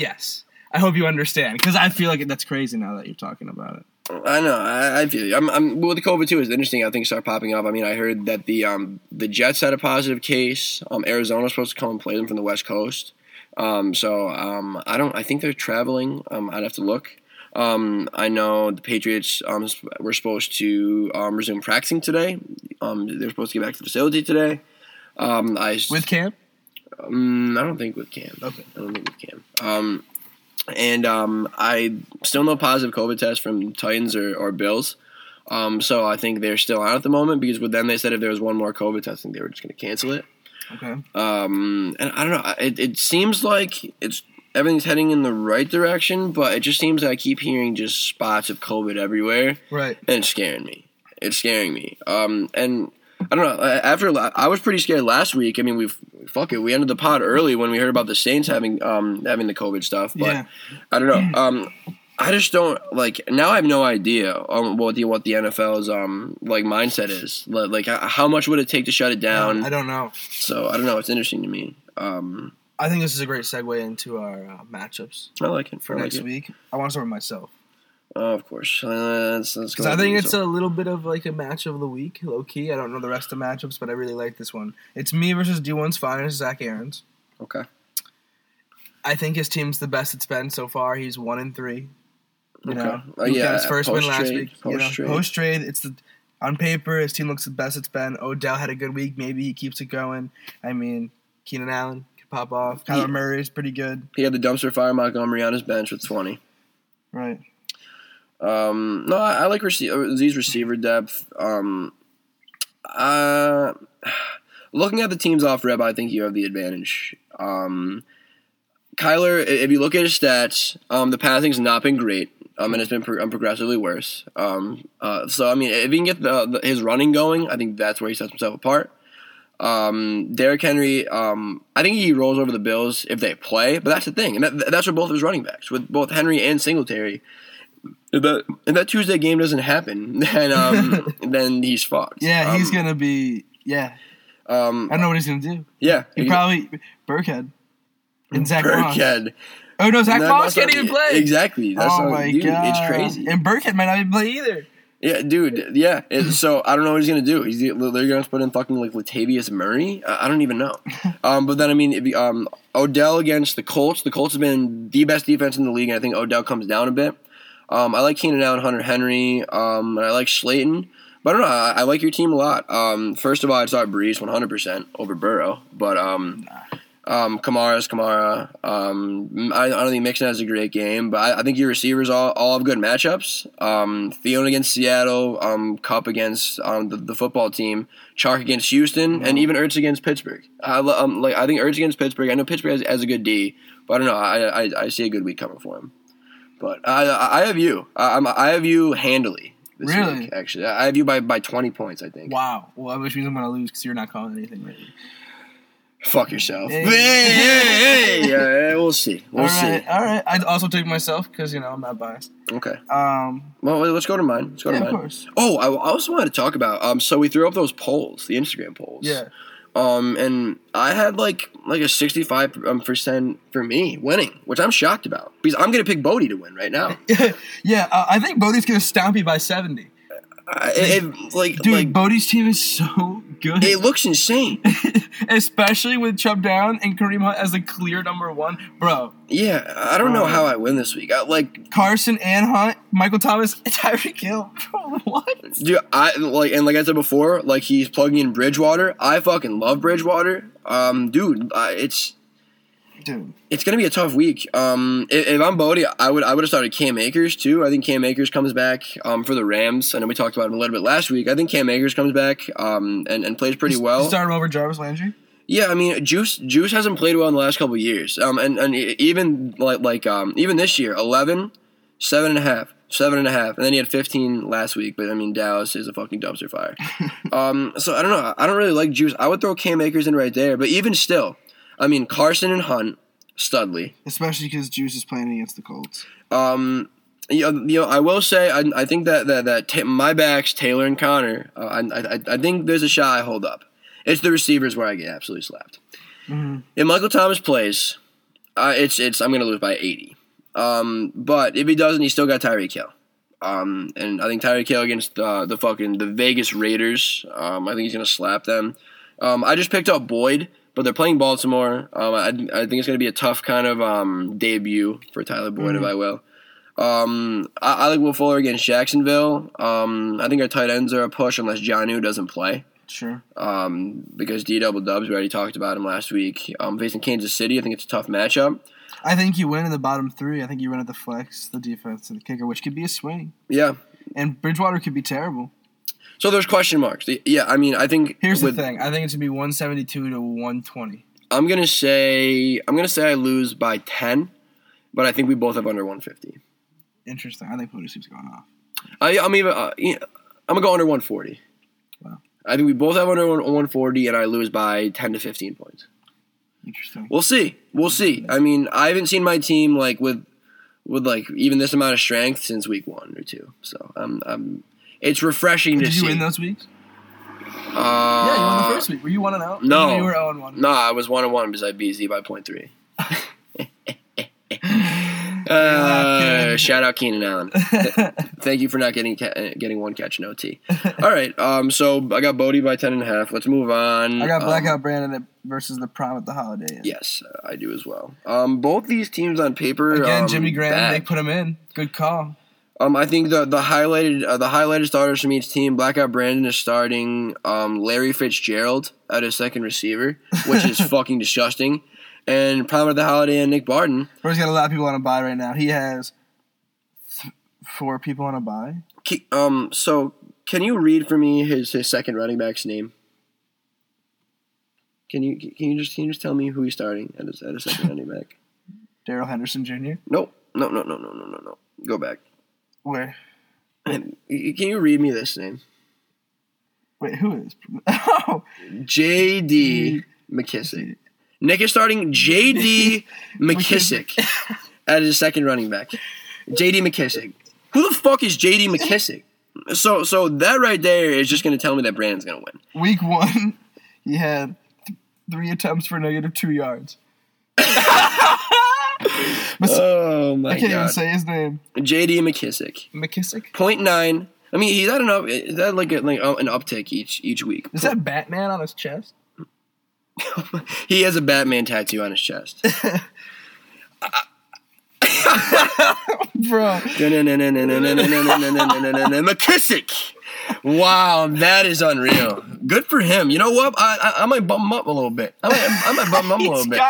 Yes. I hope you understand, because I feel like that's crazy now that you're talking about it. I know. I feel you. Well, the COVID, too, is interesting. I think it started popping up. I mean, I heard that the Jets had a positive case. Arizona's supposed to come and play them from the West Coast. I think they're traveling. I'd have to look. I know the Patriots were supposed to resume practicing today. They're supposed to get back to the facility today. With Cam? I don't think with Cam. Okay. I don't think with Cam. I still no positive COVID test from Titans or Bills. So I think they're still out at the moment, because with them they said if there was one more COVID testing, they were just going to cancel it. Okay. And I don't know. It seems like everything's heading in the right direction, but it just seems that I keep hearing just spots of COVID everywhere. Right. And it's scaring me. And I don't know. I was pretty scared last week. I mean, we ended the pod early when we heard about the Saints having the COVID stuff. But yeah. I don't know. I just don't now. I have no idea what the NFL's mindset is. How much would it take to shut it down? I don't know. So I don't know. It's interesting to me. I think this is a great segue into our matchups. I like it for next week. I want to start with myself. Of course. Because I think it's a little bit of a match of the week, low key. I don't know the rest of the matchups, but I really like this one. It's me versus D1's finest, Zach Aarons. Okay. I think his team's the best it's been so far. He's 1-3. He got his first win last week. Post trade, on paper his team looks the best it's been. Odell had a good week. Maybe he keeps it going. I mean, Keenan Allen could pop off. Kyler Murray is pretty good. He had the dumpster fire Montgomery on his bench with 20. Right. I like Z's receiver depth. Looking at the teams off rep, I think you have the advantage. Kyler, if you look at his stats, the passing's not been great, and it's been progressively worse. If he can get his running going, I think that's where he sets himself apart. Derrick Henry, I think he rolls over the Bills if they play, but that's the thing, and that's for both of his running backs, with both Henry and Singletary. If that Tuesday game doesn't happen, then he's fucked. Yeah, he's gonna be. Yeah, I don't know what he's gonna do. Yeah, he probably Burkhead. And Zach Burkhead. Moss. Oh, no, Zach Moss can't even play. Exactly. That's God. It's crazy. And Burkhead might not even play either. Yeah, dude. Yeah. So, I don't know what he's going to do. They're going to put in fucking, Latavius Murray? I don't even know. But then, I mean, it'd be, Odell against the Colts. The Colts have been the best defense in the league, and I think Odell comes down a bit. I like Keenan Allen, Hunter Henry, and I like Slayton. But I don't know. I like your team a lot. First of all, I'd start Brees 100% over Burrow. But Kamara's Kamara. I don't think Mixon has a great game, but I think your receivers all have good matchups. Thielen against Seattle, Kupp against the football team, Chark against Houston, and even Ertz against Pittsburgh. I think Ertz against Pittsburgh. I know Pittsburgh has a good D, but I don't know. I see a good week coming for him. But I have you. I have you handily. Really? Week, actually, I have you by 20 points, I think. Wow. Well, which means I'm going to lose because you're not calling anything right. Fuck yourself. Hey. Yeah, we'll see. We'll see. All right. I also took myself because, I'm not biased. Okay. Well, let's go to mine. Of course. Oh, I also wanted to talk about, so we threw up those polls, the Instagram polls. Yeah. And I had like a 65% for me winning, which I'm shocked about because I'm going to pick Bodie to win right now. Yeah. I think Bodie's going to stomp you by 70. Bodie's team is so good. It looks insane. Especially with Chubb down and Kareem Hunt as the clear number one. Bro. Yeah, I don't know how I win this week. Carson and Hunt, Michael Thomas, Tyreek Hill. Bro, what? Dude, like I said before, he's plugging in Bridgewater. I fucking love Bridgewater. It's gonna be a tough week. If I'm Bodie, I would have started Cam Akers too. I think Cam Akers comes back for the Rams. I know we talked about him a little bit last week. I think Cam Akers comes back and plays pretty well. Start him over Jarvis Landry. Yeah, I mean Juice hasn't played well in the last couple of years. And even even this year, 11, 7.5. 7.5, and then he had 15 last week. But I mean, Dallas is a fucking dumpster fire. So I don't know. I don't really like Juice. I would throw Cam Akers in right there. But even still, I mean, Carson and Hunt, Studley. Especially because Juice is playing against the Colts. I will say, I think that my backs, Taylor and Connor, I think there's a shot I hold up. It's the receivers where I get absolutely slapped. Mm-hmm. If Michael Thomas plays, I'm going to lose by 80. But if he doesn't, he's still got Tyreek Hill. And I think Tyreek Hill against the Vegas Raiders, I think he's going to slap them. I just picked up Boyd. But they're playing Baltimore. I think it's going to be a tough kind of debut for Tyler Boyd, if I will. I like Will Fuller against Jacksonville. I think our tight ends are a push unless Jonnu doesn't play. Sure. Because D-double dubs, we already talked about him last week. Facing Kansas City, I think it's a tough matchup. I think you win in the bottom three. I think you win at the flex, the defense, and the kicker, which could be a swing. Yeah. And Bridgewater could be terrible. So there's question marks. Yeah, I mean, I think the thing. I think it's gonna be 172 to 120. I'm gonna say I lose by 10, but I think we both have under 150. Interesting. I think Podest's going off. I'm gonna go under 140. Wow. I think we both have under 140, and I lose by 10 to 15 points. Interesting. We'll see. I mean, I haven't seen my team with even this amount of strength since week 1 or 2. So I'm it's refreshing to see. Did you win those weeks? Yeah, you won the first week. Were you 1-0? No. You were 0-1. No, I was 1-1 because I beat Z by 0.3. Shout out Keenan Allen. Thank you for not getting one catch in OT. All right, so I got Bodie by 10.5. Let's move on. I got Blackout Brandon versus the Prom at the Holiday Inn. Yes, I do as well. Both these teams on paper. Again, Jimmy Graham, they put him in. Good call. I think the highlighted starters from each team. Blackout Brandon is starting Larry Fitzgerald at his second receiver, which is fucking disgusting. And Prime of the Holiday and Nick Barton. He's got a lot of people on a bye right now. He has 4 people on a bye. So can you read for me his second running back's name? Can you just tell me who he's starting at his second running back? Darrell Henderson Jr. No. Go back. Where? Can you read me this name? Wait, who is? Oh, J.D. McKissick. Nick is starting J.D. McKissick as his second running back. J.D. McKissick. Who the fuck is J.D. McKissick? So that right there is just going to tell me that Brandon's going to win. Week 1, he had 3 attempts for -2 yards. Oh my god! I can't even say his name. J.D. McKissick. 0.9. I mean, he's had an uptick each week. Is that Batman on his chest? He has a Batman tattoo on his chest. Bro. McKissick. Wow, that is unreal. Good for him. You know what? I might bump him up a little bit. I might bump him up a little bit.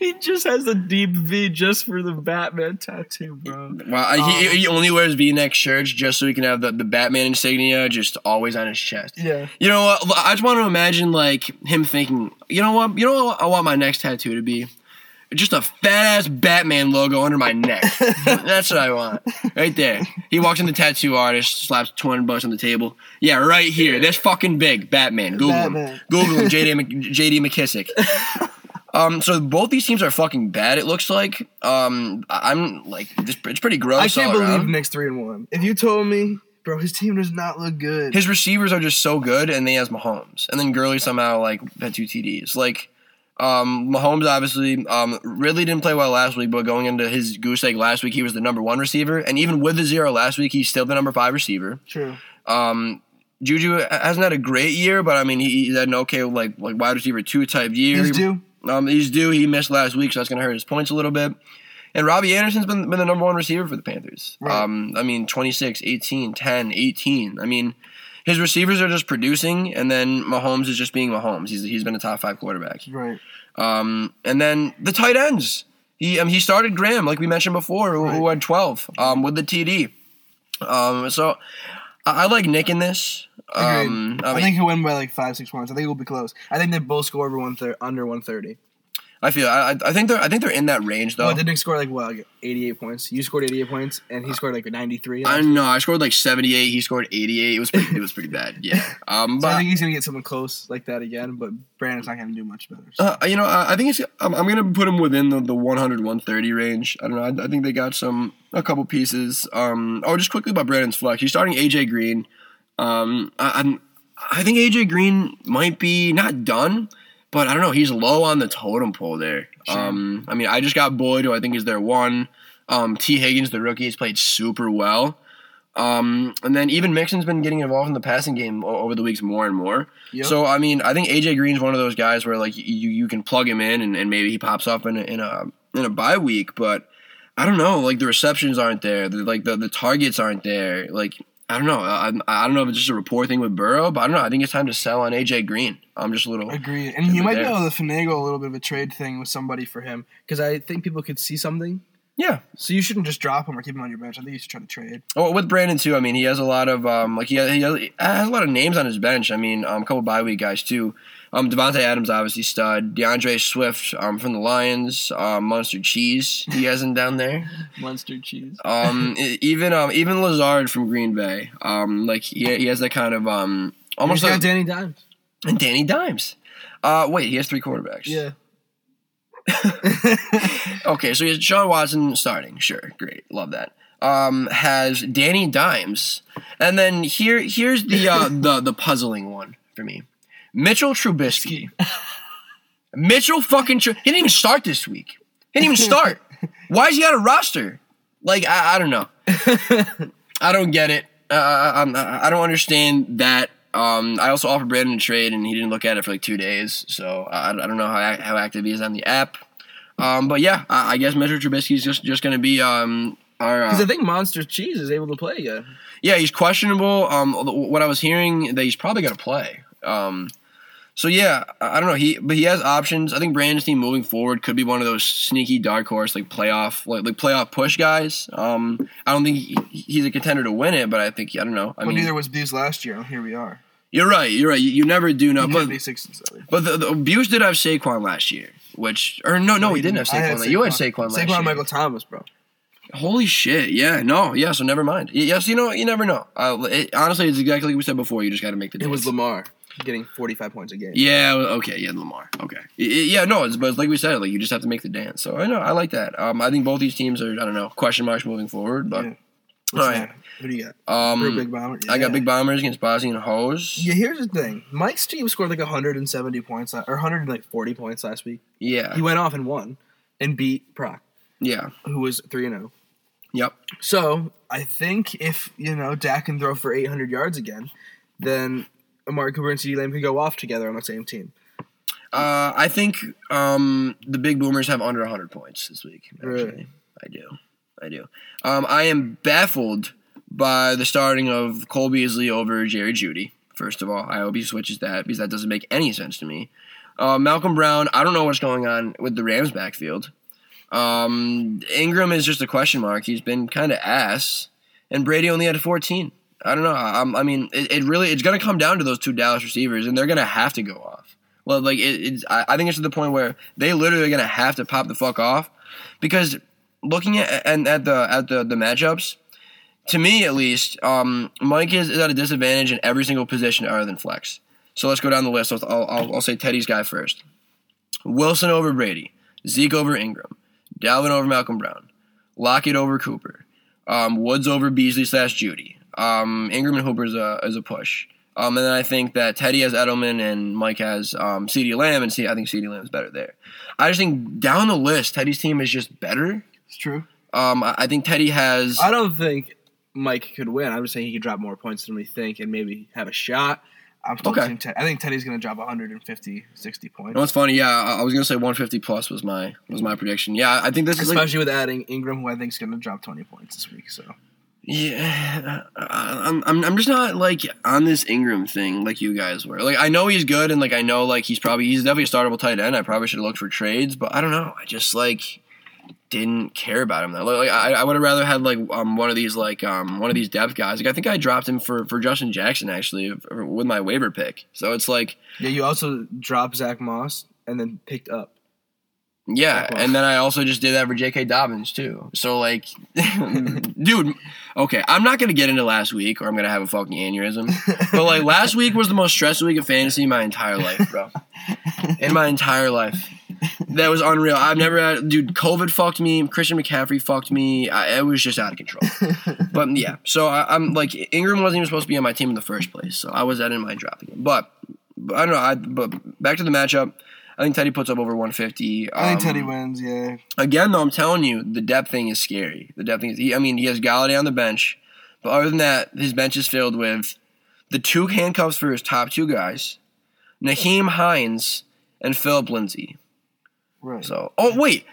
He just has a deep V just for the Batman tattoo, bro. Well, he only wears V-neck shirts just so he can have the Batman insignia just always on his chest. Yeah. You know what? I just want to imagine, like, him thinking, you know what I want my next tattoo to be? Just a fat-ass Batman logo under my neck. That's what I want. Right there. He walks in the tattoo artist, slaps $200 on the table. Yeah, right here. That's fucking big. Batman. Google him. Google him. J.D. McKissick. So both these teams are fucking bad, it looks like. I'm like, it's pretty gross. I can't believe Nick's 3-1. If you told me, bro, his team does not look good. His receivers are just so good, and then he has Mahomes. And then Gurley somehow, like, had 2 TDs. Like... Mahomes, obviously, Ridley didn't play well last week, but going into his goose egg last week, he was the number 1 receiver. And even with the 0 last week, he's still the number 5 receiver. True. Juju hasn't had a great year, but I mean, he's had an okay, like wide receiver 2 type year. He's due. He missed last week, so that's going to hurt his points a little bit. And Robbie Anderson's been the number 1 receiver for the Panthers. Right. 26, 18, 10, 18. I mean, his receivers are just producing, and then Mahomes is just being Mahomes. He's been a top 5 quarterback. Right. And then the tight ends. He started Graham, like we mentioned before, who had 12 with the TD. So I like Nick in this. I think he'll win by like 5-6 points. I think it will be close. I think they both score over under 130. I think they're in that range though. Well, didn't score like 88 points? You scored 88 points, and he scored like 93. I don't know. I scored like 78. He scored 88. It was pretty bad. Yeah. So I think he's gonna get something close like that again, but Brandon's not gonna do much better. So. I think it's. I'm gonna put him within the 100-130 range. I don't know. I think they got a couple pieces. Just quickly about Brandon's flex. He's starting AJ Green. I think AJ Green might be not done. But I don't know. He's low on the totem pole there. Sure. I just got Boyd, who I think is their one. T. Higgins, the rookie, has played super well. And then even Mixon's been getting involved in the passing game over the weeks more and more. Yep. So, I think A.J. Green's one of those guys where, like, you can plug him in and maybe he pops up in a bye week. But I don't know. Like, the receptions aren't there. The targets aren't there. Like, I don't know. I don't know if it's just a rapport thing with Burrow, but I don't know. I think it's time to sell on A.J. Green. I'm just a little... Agreed. And you might be able to finagle a little bit of a trade thing with somebody for him because I think people could see something. Yeah. So you shouldn't just drop him or keep him on your bench. I think you should try to trade. Oh, with Brandon, too, he has a lot of... he has a lot of names on his bench. A couple bye week guys, too. Devontae Adams, obviously, stud. DeAndre Swift from the Lions. Monster Cheese, he has him down there. Monster Cheese. Even Lazard from Green Bay. He has that kind of almost like Danny Dimes. And Danny Dimes. Wait, he has 3 quarterbacks. Yeah. Okay, so he has Sean Watson starting. Sure, great, love that. Has Danny Dimes, and then here's the puzzling one for me. Mitchell Trubisky. Mitchell fucking Trubisky. He didn't even start this week. He didn't even start. Why is he on a roster? Like, I don't know. I don't get it. I don't understand that. I also offered Brandon a trade, and he didn't look at it for like 2 days. So I don't know how active he is on the app. But yeah, I guess Mitchell Trubisky is just going to be our. Because I think Monster Cheese is able to play again. Yeah, he's questionable. What I was hearing that he's probably going to play. So yeah, I don't know. But he has options. I think Brandon's team moving forward could be one of those sneaky dark horse playoff push guys. I don't think he's a contender to win it, but I think I don't know. Neither was Buse last year. Here we are. You're right. You never do know. But 6-7. But the Buse did have Saquon last year, which or no, he didn't have Saquon. You had Saquon last year. Saquon Michael Thomas, bro. Holy shit! Yeah, no, yeah. So never mind. Yes, you never know. Honestly, it's exactly like we said before. You just got to make the difference. It was Lamar getting 45 points a game. Yeah, okay, yeah, Lamar. Okay. Yeah, no, but like we said, like you just have to make the dance. So I know, I like that. I think both these teams are, I don't know, question marks moving forward, but yeah. All right. Who do you got? Big Bomber. Yeah. I got Big Bombers against Bozzy and Hose. Yeah, here's the thing. Mike's team scored like 170 points or 140 points last week. Yeah. He went off and won and beat Proc. Yeah. Who was 3-0. Yep. So, I think if, Dak can throw for 800 yards again, then Amari Cooper and CeeDee Lamb can go off together on the same team. I think the Big Boomers have under 100 points this week. Actually, really? I do. I am baffled by the starting of Cole Beasley over Jerry Jeudy first of all. I hope he switches that because that doesn't make any sense to me. Malcolm Brown, I don't know what's going on with the Rams' backfield. Ingram is just a question mark. He's been kind of ass. And Brady only had 14. I don't know. It's going to come down to those two Dallas receivers, and they're going to have to go off. Well, like I think it's to the point where they literally are going to have to pop the fuck off because looking at the matchups, to me at least, Mike is at a disadvantage in every single position other than flex. So let's go down the list. I'll say Teddy's guy first. Wilson over Brady, Zeke over Ingram, Dalvin over Malcolm Brown, Lockett over Cooper, Woods over Beasley/Judy. Ingram and Hooper is a push. And then I think that Teddy has Edelman and Mike has CeeDee Lamb, and I think CeeDee Lamb's better there. I just think down the list, Teddy's team is just better. It's true. I think Teddy has... I don't think Mike could win. I'm just saying he could drop more points than we think and maybe have a shot. I'm still saying Teddy. I think Teddy's going to drop 150, 60 points. You know what's funny? Yeah, I was going to say 150 plus was my prediction. Yeah, I think this is... Especially with adding Ingram, who I think is going to drop 20 points this week, so... Yeah, I'm just not like on this Ingram thing like you guys were. Like I know he's good and like I know like he's definitely a startable tight end. I probably should have looked for trades, but I don't know. I just like didn't care about him though. Like I would have rather had like one of these depth guys. Like I think I dropped him for Justin Jackson actually with my waiver pick. So it's like yeah, you also dropped Zach Moss and then picked up. Yeah, and then I also just did that for J.K. Dobbins, too. So, like, dude, okay, I'm not going to get into last week or I'm going to have a fucking aneurysm. But, like, last week was the most stressful week of fantasy in my entire life, bro. In my entire life. That was unreal. I've never had – dude, COVID fucked me. Christian McCaffrey fucked me. It was just out of control. But, yeah, so I'm like – Ingram wasn't even supposed to be on my team in the first place. So I was at in my drop again. But I don't know. But back to the matchup. I think Teddy puts up over 150. I think Teddy wins, yeah. Again, though, I'm telling you, the depth thing is scary. The depth thing is, he has Galladay on the bench, but other than that, his bench is filled with the two handcuffs for his top two guys, Naheem Hines and Phillip Lindsay. Right. So, oh wait,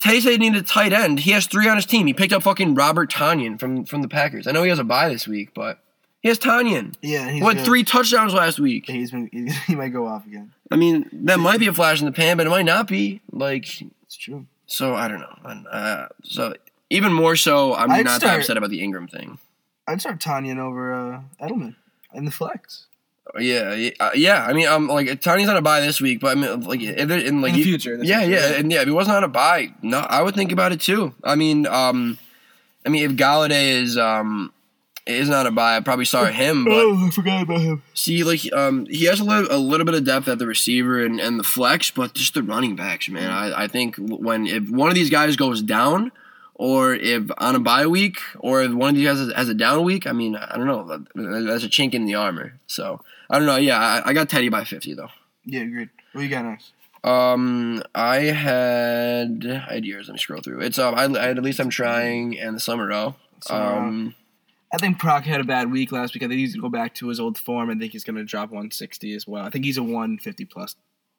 Teddy said he needed a tight end. He has three on his team. He picked up fucking Robert Tonyan from the Packers. I know he has a bye this week, but. He has Tonyan. Yeah, he's what, 3 touchdowns last week. He might go off again. I mean, that might be a flash in the pan, but it might not be. Like, it's true. So I don't know. So even more so, I'm not that upset about the Ingram thing. I'd start Tonyan over Edelman in the flex. Yeah. I mean, like Tanya's on a bye this week, but I mean, like, in the future. If he wasn't on a bye, no, I would think about it too. I mean, if Galladay is not a buy. I probably saw him. But I forgot about him. See, like, he has a little bit of depth at the receiver and the flex, but just the running backs, man. I think if one of these guys goes down, or if on a bye week, or if one of these guys has a down week, I mean, I don't know. That's a chink in the armor. So, I don't know. Yeah, I got Teddy by 50, though. Yeah, agreed. What you got next? I had years. Let me scroll through. It's I had At Least I'm Trying and The Summer Row. I think Proc had a bad week last week. I think he's going to go back to his old form. I think he's going to drop 160 as well. I think he's a 150-plus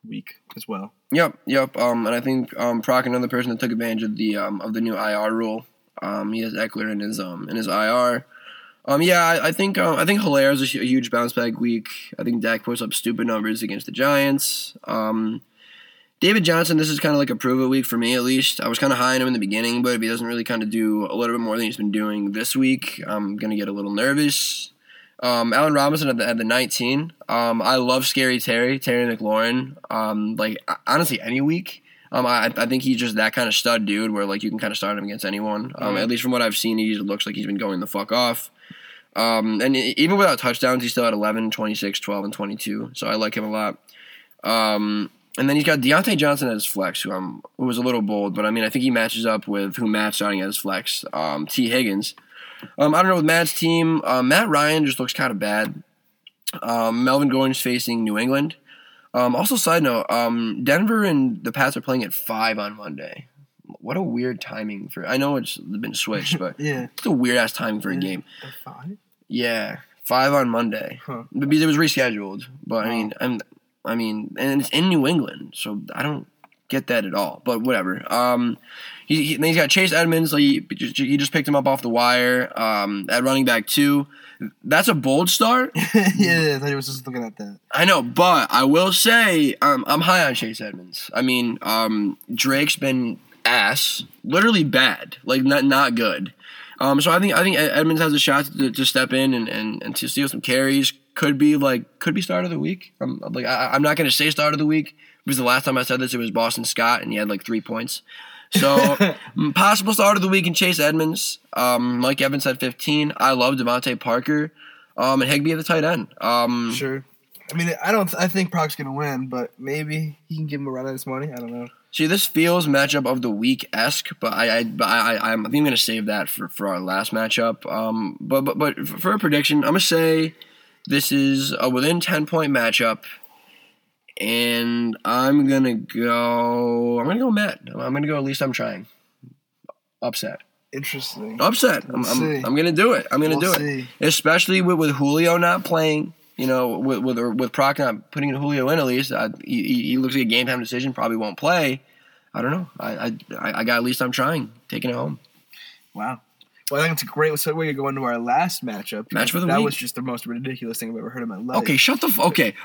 week as well. Yep. And I think Proc, another person that took advantage of the new IR rule. He has Eckler in his IR. I think Hilaire is a huge bounce-back week. I think Dak puts up stupid numbers against the Giants. David Johnson, this is kind of like a prove-it week for me at least. I was kind of high on him in the beginning, but if he doesn't really kind of do a little bit more than he's been doing this week, I'm going to get a little nervous. Allen Robinson at the 19. I love Scary Terry McLaurin. Honestly, any week. I think he's just that kind of stud dude where, like, you can kind of start him against anyone. At least from what I've seen, he looks like he's been going the fuck off. And even without touchdowns, he's still at 11, 26, 12, and 22. So I like him a lot. And then he's got Deontay Johnson as flex, who was a little bold, but I mean, I think he matches up with who Matt's starting as flex, T. Higgins. I don't know with Matt's team. Matt Ryan just looks kind of bad. Melvin Gordon's facing New England. Also, side note, Denver and the Pats are playing at 5 on Monday. What a weird timing for. I know it's been switched, but yeah. It's a weird ass timing for a game. At 5? Yeah, 5 on Monday. Huh. Because it was rescheduled, but I mean, and it's in New England, so I don't get that at all, but whatever. He's got Chase Edmonds. Like he just picked him up off the wire at running back too. That's a bold start. Yeah, I thought you were just looking at that. I know, but I will say I'm high on Chase Edmonds. I mean, Drake's been ass, literally bad, like not good. So I think Edmonds has a shot to step in and to steal some carries. Could be start of the week. I'm not gonna say start of the week because the last time I said this it was Boston Scott and he had like 3 points. So possible start of the week in Chase Edmonds. Mike Evans had 15. I love Devontae Parker, and Higbee at the tight end. Sure. I mean, I think Proc's gonna win, but maybe he can give him a run on this money. I don't know. See, this feels matchup of the week-esque, but I think I'm gonna save that for our last matchup. But for a prediction, I'm gonna say this is a within 10-point matchup, and I'm gonna go Matt. I'm gonna go. At least I'm trying. Upset. Interesting. Upset. I'm gonna do it. I'm gonna do it, especially with Julio not playing. You know, with Proc not putting Julio in at least, he looks like a game time decision. Probably won't play. I don't know. I got at least I'm trying taking it home. Wow. Well, I think it's a great segue to go into our last matchup. Match for the week. That was just the most ridiculous thing I've ever heard in my life. Okay, shut the Okay.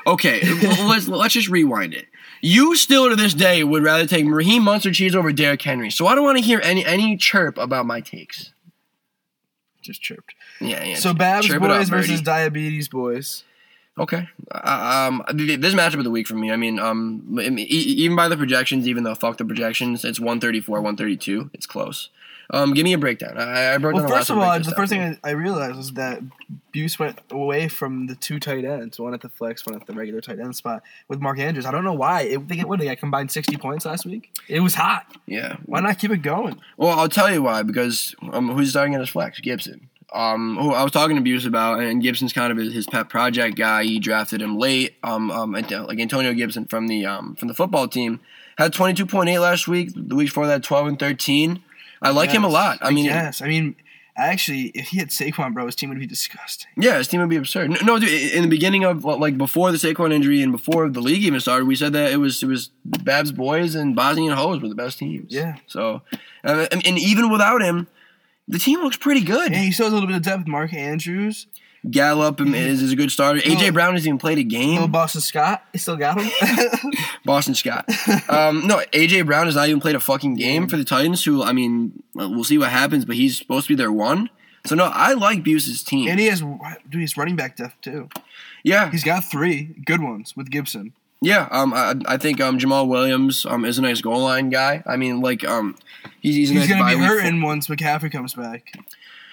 let's just rewind it. You still to this day would rather take Raheem Mostert over Derrick Henry, so I don't want to hear any chirp about my takes. Just chirped. Yeah. So Babs Boys versus Diabetes Boys. Okay. This matchup of the week for me, I mean, even by the projections, even though fuck the projections, it's 134, 132. It's close. Give me a breakdown. I broke down the last one. Well, first of all, the first thing I realized was that Buse went away from the two tight ends, one at the flex, one at the regular tight end spot with Mark Andrews. I don't know why. I think it would have combined 60 points last week. It was hot. Yeah. Why not keep it going? Well, I'll tell you why, because who's starting at his flex? Gibson. Who I was talking to Buse about, and Gibson's kind of his pet project guy. He drafted him late. Like Antonio Gibson from the football team had 22.8 last week. The week before that, 12 and 13. I like him a lot. I mean, actually, if he had Saquon, bro, his team would be disgusting. Yeah, his team would be absurd. No, dude, in the beginning of like before the Saquon injury and before the league even started, we said that it was Babs Boys and Bosnian Hoes were the best teams. Yeah. So, and even without him. The team looks pretty good. Yeah, he still has a little bit of depth. Mark Andrews. Gallup is a good starter. A.J. Brown hasn't even played a game. Oh, Boston Scott. He still got him. Boston Scott. No, A.J. Brown has not even played a fucking game for the Titans, who, I mean, we'll see what happens, but he's supposed to be their one. So, no, I like Buse's team. And he's running back depth, too. Yeah. He's got three good ones with Gibson. Yeah, I think Jamal Williams is a nice goal line guy. I mean, like, he's going to be hurting once McCaffrey comes back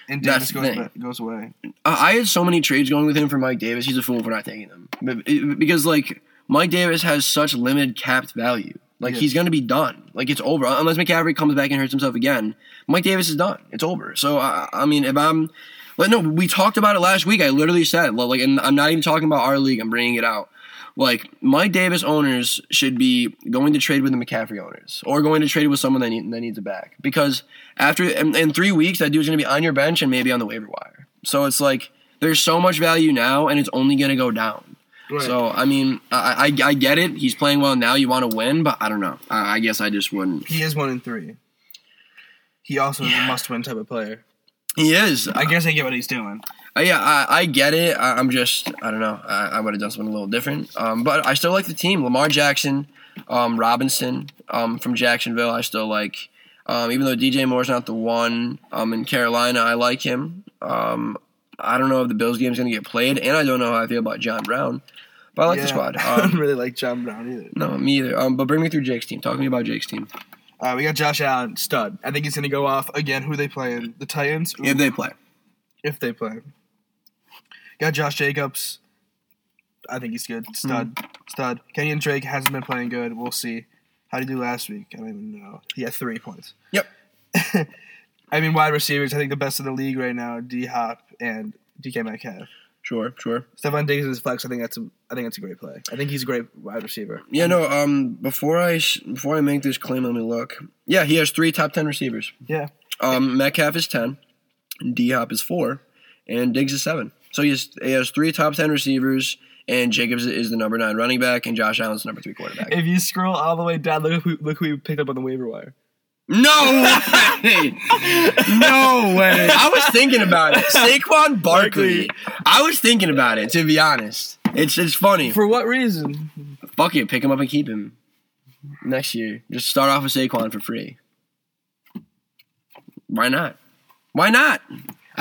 and Davis goes away. I had so many trades going with him for Mike Davis. He's a fool for not taking them. Because, like, Mike Davis has such limited capped value. Like, he's going to be done. Like, it's over. Unless McCaffrey comes back and hurts himself again, Mike Davis is done. It's over. So, I mean, if I'm – like, no, we talked about it last week. I literally said, like, and I'm not even talking about our league. I'm bringing it out. Like, Mike Davis owners should be going to trade with the McCaffrey owners or going to trade with someone that needs a back. Because after in 3 weeks, that dude's going to be on your bench and maybe on the waiver wire. So it's like there's so much value now, and it's only going to go down. Right. So, I mean, I get it. He's playing well now. You want to win, but I don't know. I guess I just wouldn't. He is 1-3. He also is a must-win type of player. He is. I guess I get what he's doing. I get it. I'm just, I don't know. I would have done something a little different. But I still like the team. Lamar Jackson, Robinson from Jacksonville, I still like. Even though DJ Moore's not the one in Carolina, I like him. I don't know if the Bills game is going to get played, and I don't know how I feel about John Brown. But I like the squad. I don't really like John Brown either. No, me either. But bring me through Jake's team. Talk to me about Jake's team. We got Josh Allen, stud. I think he's going to go off. Again, who are they playing? The Titans? Ooh. If they play. Got Josh Jacobs. I think he's good. Stud. Kenyon Drake hasn't been playing good. We'll see. How'd he do last week? I don't even know. He had 3 points. Yep. I mean, wide receivers, I think the best in the league right now, D-Hop and DK Metcalf. Sure. Stephon Diggs is flex. I think that's a great play. I think he's a great wide receiver. Yeah, no. Before I make this claim, let me look. Yeah, he has 3 top 10 receivers. Yeah. Metcalf is 10, D Hop is 4, and Diggs is 7. So he has 3 top 10 receivers and Jacobs is the number 9 running back, and Josh Allen's the number 3 quarterback. If you scroll all the way down, look who we picked up on the waiver wire. No way! I was thinking about it. Saquon Barkley. I was thinking about it, to be honest. It's funny. For what reason? Fuck it, pick him up and keep him. Next year, just start off with Saquon for free. Why not? I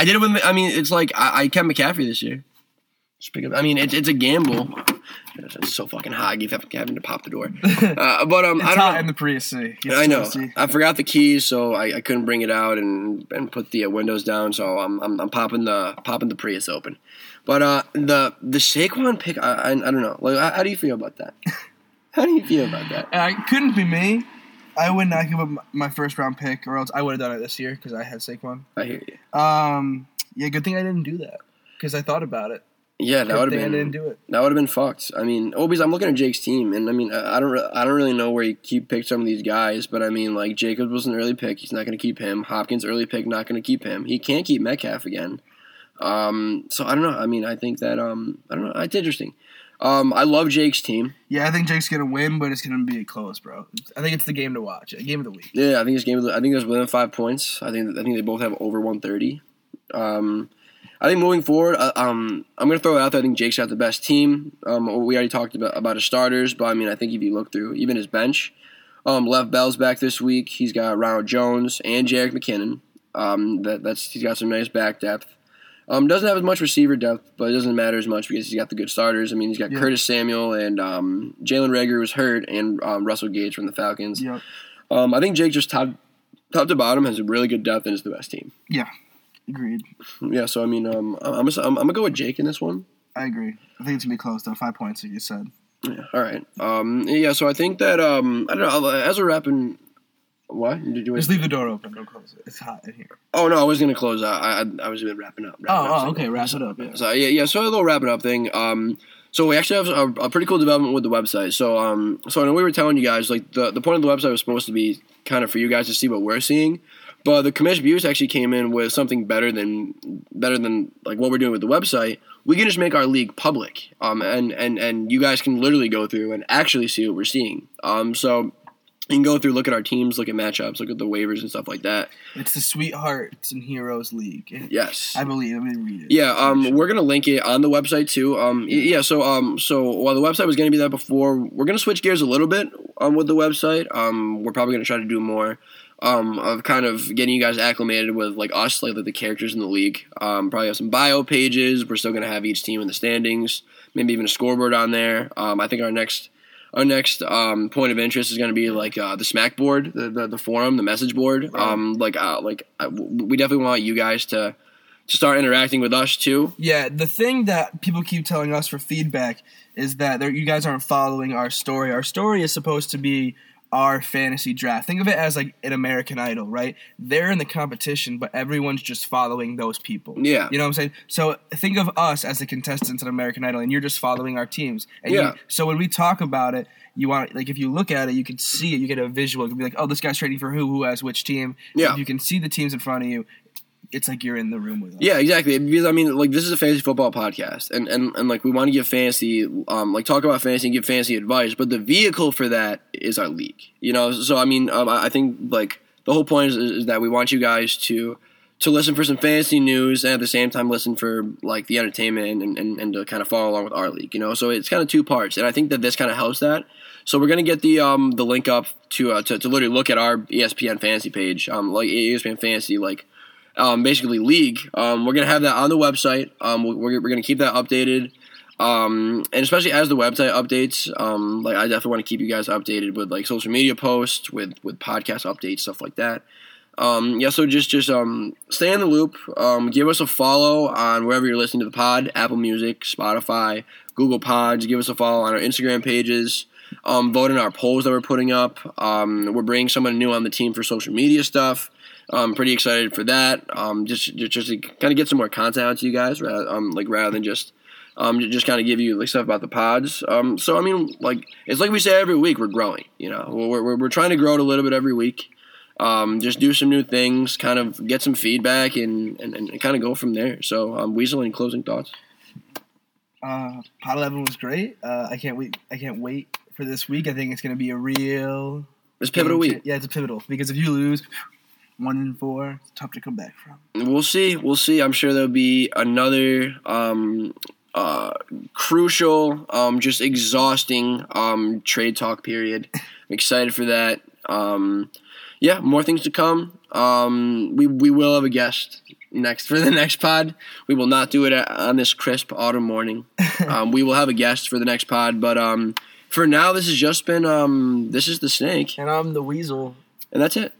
did it with. I mean, it's like I kept McCaffrey this year. Just pick up. I mean, it's a gamble. It's so fucking hot. I keep having to pop the door. But it's I don't hot know. In the Prius. I know. I forgot the keys, so I couldn't bring it out and put the windows down. So I'm popping the Prius open. But the Saquon pick, I don't know. Like, how do you feel about that? It couldn't be me. I would not give up my first round pick, or else I would have done it this year because I had Saquon. I hear you. Yeah, good thing I didn't do that because I thought about it. Yeah, that would have been. Didn't do it. That would have been fucked. I mean, Obies. I'm looking at Jake's team, and I mean, I don't really know where he picked some of these guys, but I mean, like Jacobs was an early pick. He's not going to keep him. Hopkins early pick, not going to keep him. He can't keep Metcalf again. So I don't know. I mean, I think that I don't know. It's interesting. I love Jake's team. Yeah, I think Jake's gonna win, but it's gonna be close, bro. I think it's the game to watch. Game of the week. Yeah, I think it's game of the. I think there's within 5 points. I think they both have over 130. I think moving forward, I'm going to throw it out there. I think Jake's got the best team. We already talked about his starters, but, I mean, I think if you look through even his bench, Lev Bell's back this week. He's got Ronald Jones and Jerick McKinnon. He's got some nice back depth. Doesn't have as much receiver depth, but it doesn't matter as much because he's got the good starters. I mean, he's got Curtis Samuel and Jalen Reagor was hurt and Russell Gage from the Falcons. Yep. I think Jake just top to bottom has a really good depth and is the best team. Yeah. Agreed. Yeah, so I mean, I'm gonna go with Jake in this one. I agree. I think it's gonna be close though. 5 points, like you said. Yeah. All right. Yeah. So I think that I don't know. As we're wrapping, what did you just leave the door open? Don't close it. It's hot in here. Oh no, I was gonna close. I was wrapping up. Okay. Wrap it up. Yeah. So yeah. So a little wrapping up thing. So we actually have a pretty cool development with the website. So I know we were telling you guys like the point of the website was supposed to be kind of for you guys to see what we're seeing. But the commission views actually came in with something better than like what we're doing with the website. We can just make our league public, and you guys can literally go through and actually see what we're seeing. So you can go through, look at our teams, look at matchups, look at the waivers and stuff like that. It's the Sweethearts and Heroes League. Yes, I believe. I'm gonna read it. Yeah, we're gonna link it on the website too. Yeah. So while the website was gonna be that before, we're gonna switch gears a little bit with the website. We're probably gonna try to do more. Of kind of getting you guys acclimated with like us, like the characters in the league. Probably have some bio pages. We're still gonna have each team in the standings, maybe even a scoreboard on there. I think our next point of interest is gonna be like the Smack board, the forum, the message board. Right. We definitely want you guys to start interacting with us too. Yeah, the thing that people keep telling us for feedback is that you guys aren't following our story. Our story is supposed to be our fantasy draft. Think of it as like an American Idol, right? They're in the competition, but everyone's just following those people. Yeah. You know what I'm saying? So think of us as the contestants on American Idol, and you're just following our teams. And yeah. So when we talk about it, you want like if you look at it, you can see it. You get a visual. You can be like, oh, this guy's trading for who has which team. Yeah. If you can see the teams in front of you, it's like you're in the room with us. Yeah, exactly. Because I mean, like this is a fantasy football podcast, and like we want to give fantasy, like talk about fantasy and give fantasy advice. But the vehicle for that is our league, you know. So I mean, I think like the whole point is that we want you guys to listen for some fantasy news and at the same time listen for like the entertainment and to kind of follow along with our league, you know. So it's kind of two parts, and I think that this kind of helps that. So we're gonna get the link up to literally look at our ESPN Fantasy page, like ESPN Fantasy, like. Basically league. We're going to have that on the website. We're going to keep that updated. And especially as the website updates, like I definitely want to keep you guys updated with like social media posts, with podcast updates, stuff like that. Yeah, so just stay in the loop. Give us a follow on wherever you're listening to the pod, Apple Music, Spotify, Google Pods. Give us a follow on our Instagram pages. Vote in our polls that we're putting up. We're bringing someone new on the team for social media stuff. I'm pretty excited for that. Just to kind of get some more content out to you guys, rather than just kind of give you like stuff about the pods. So I mean, like it's like we say every week, we're growing. You know, we're trying to grow it a little bit every week. Just do some new things, kind of get some feedback, and kind of go from there. So, Weasel, any closing thoughts? Pod 11 was great. I can't wait for this week. I think it's going to be a real... It's pivotal week. Yeah, it's a pivotal. Because if you lose 1-4, it's tough to come back from. We'll see. I'm sure there'll be another crucial, just exhausting trade talk period. I'm excited for that. Yeah, more things to come. We will have a guest next for the next pod. We will not do it on this crisp autumn morning. We will have a guest for the next pod, but for now, this has just been, this is the Snake. And I'm the Weasel. And that's it.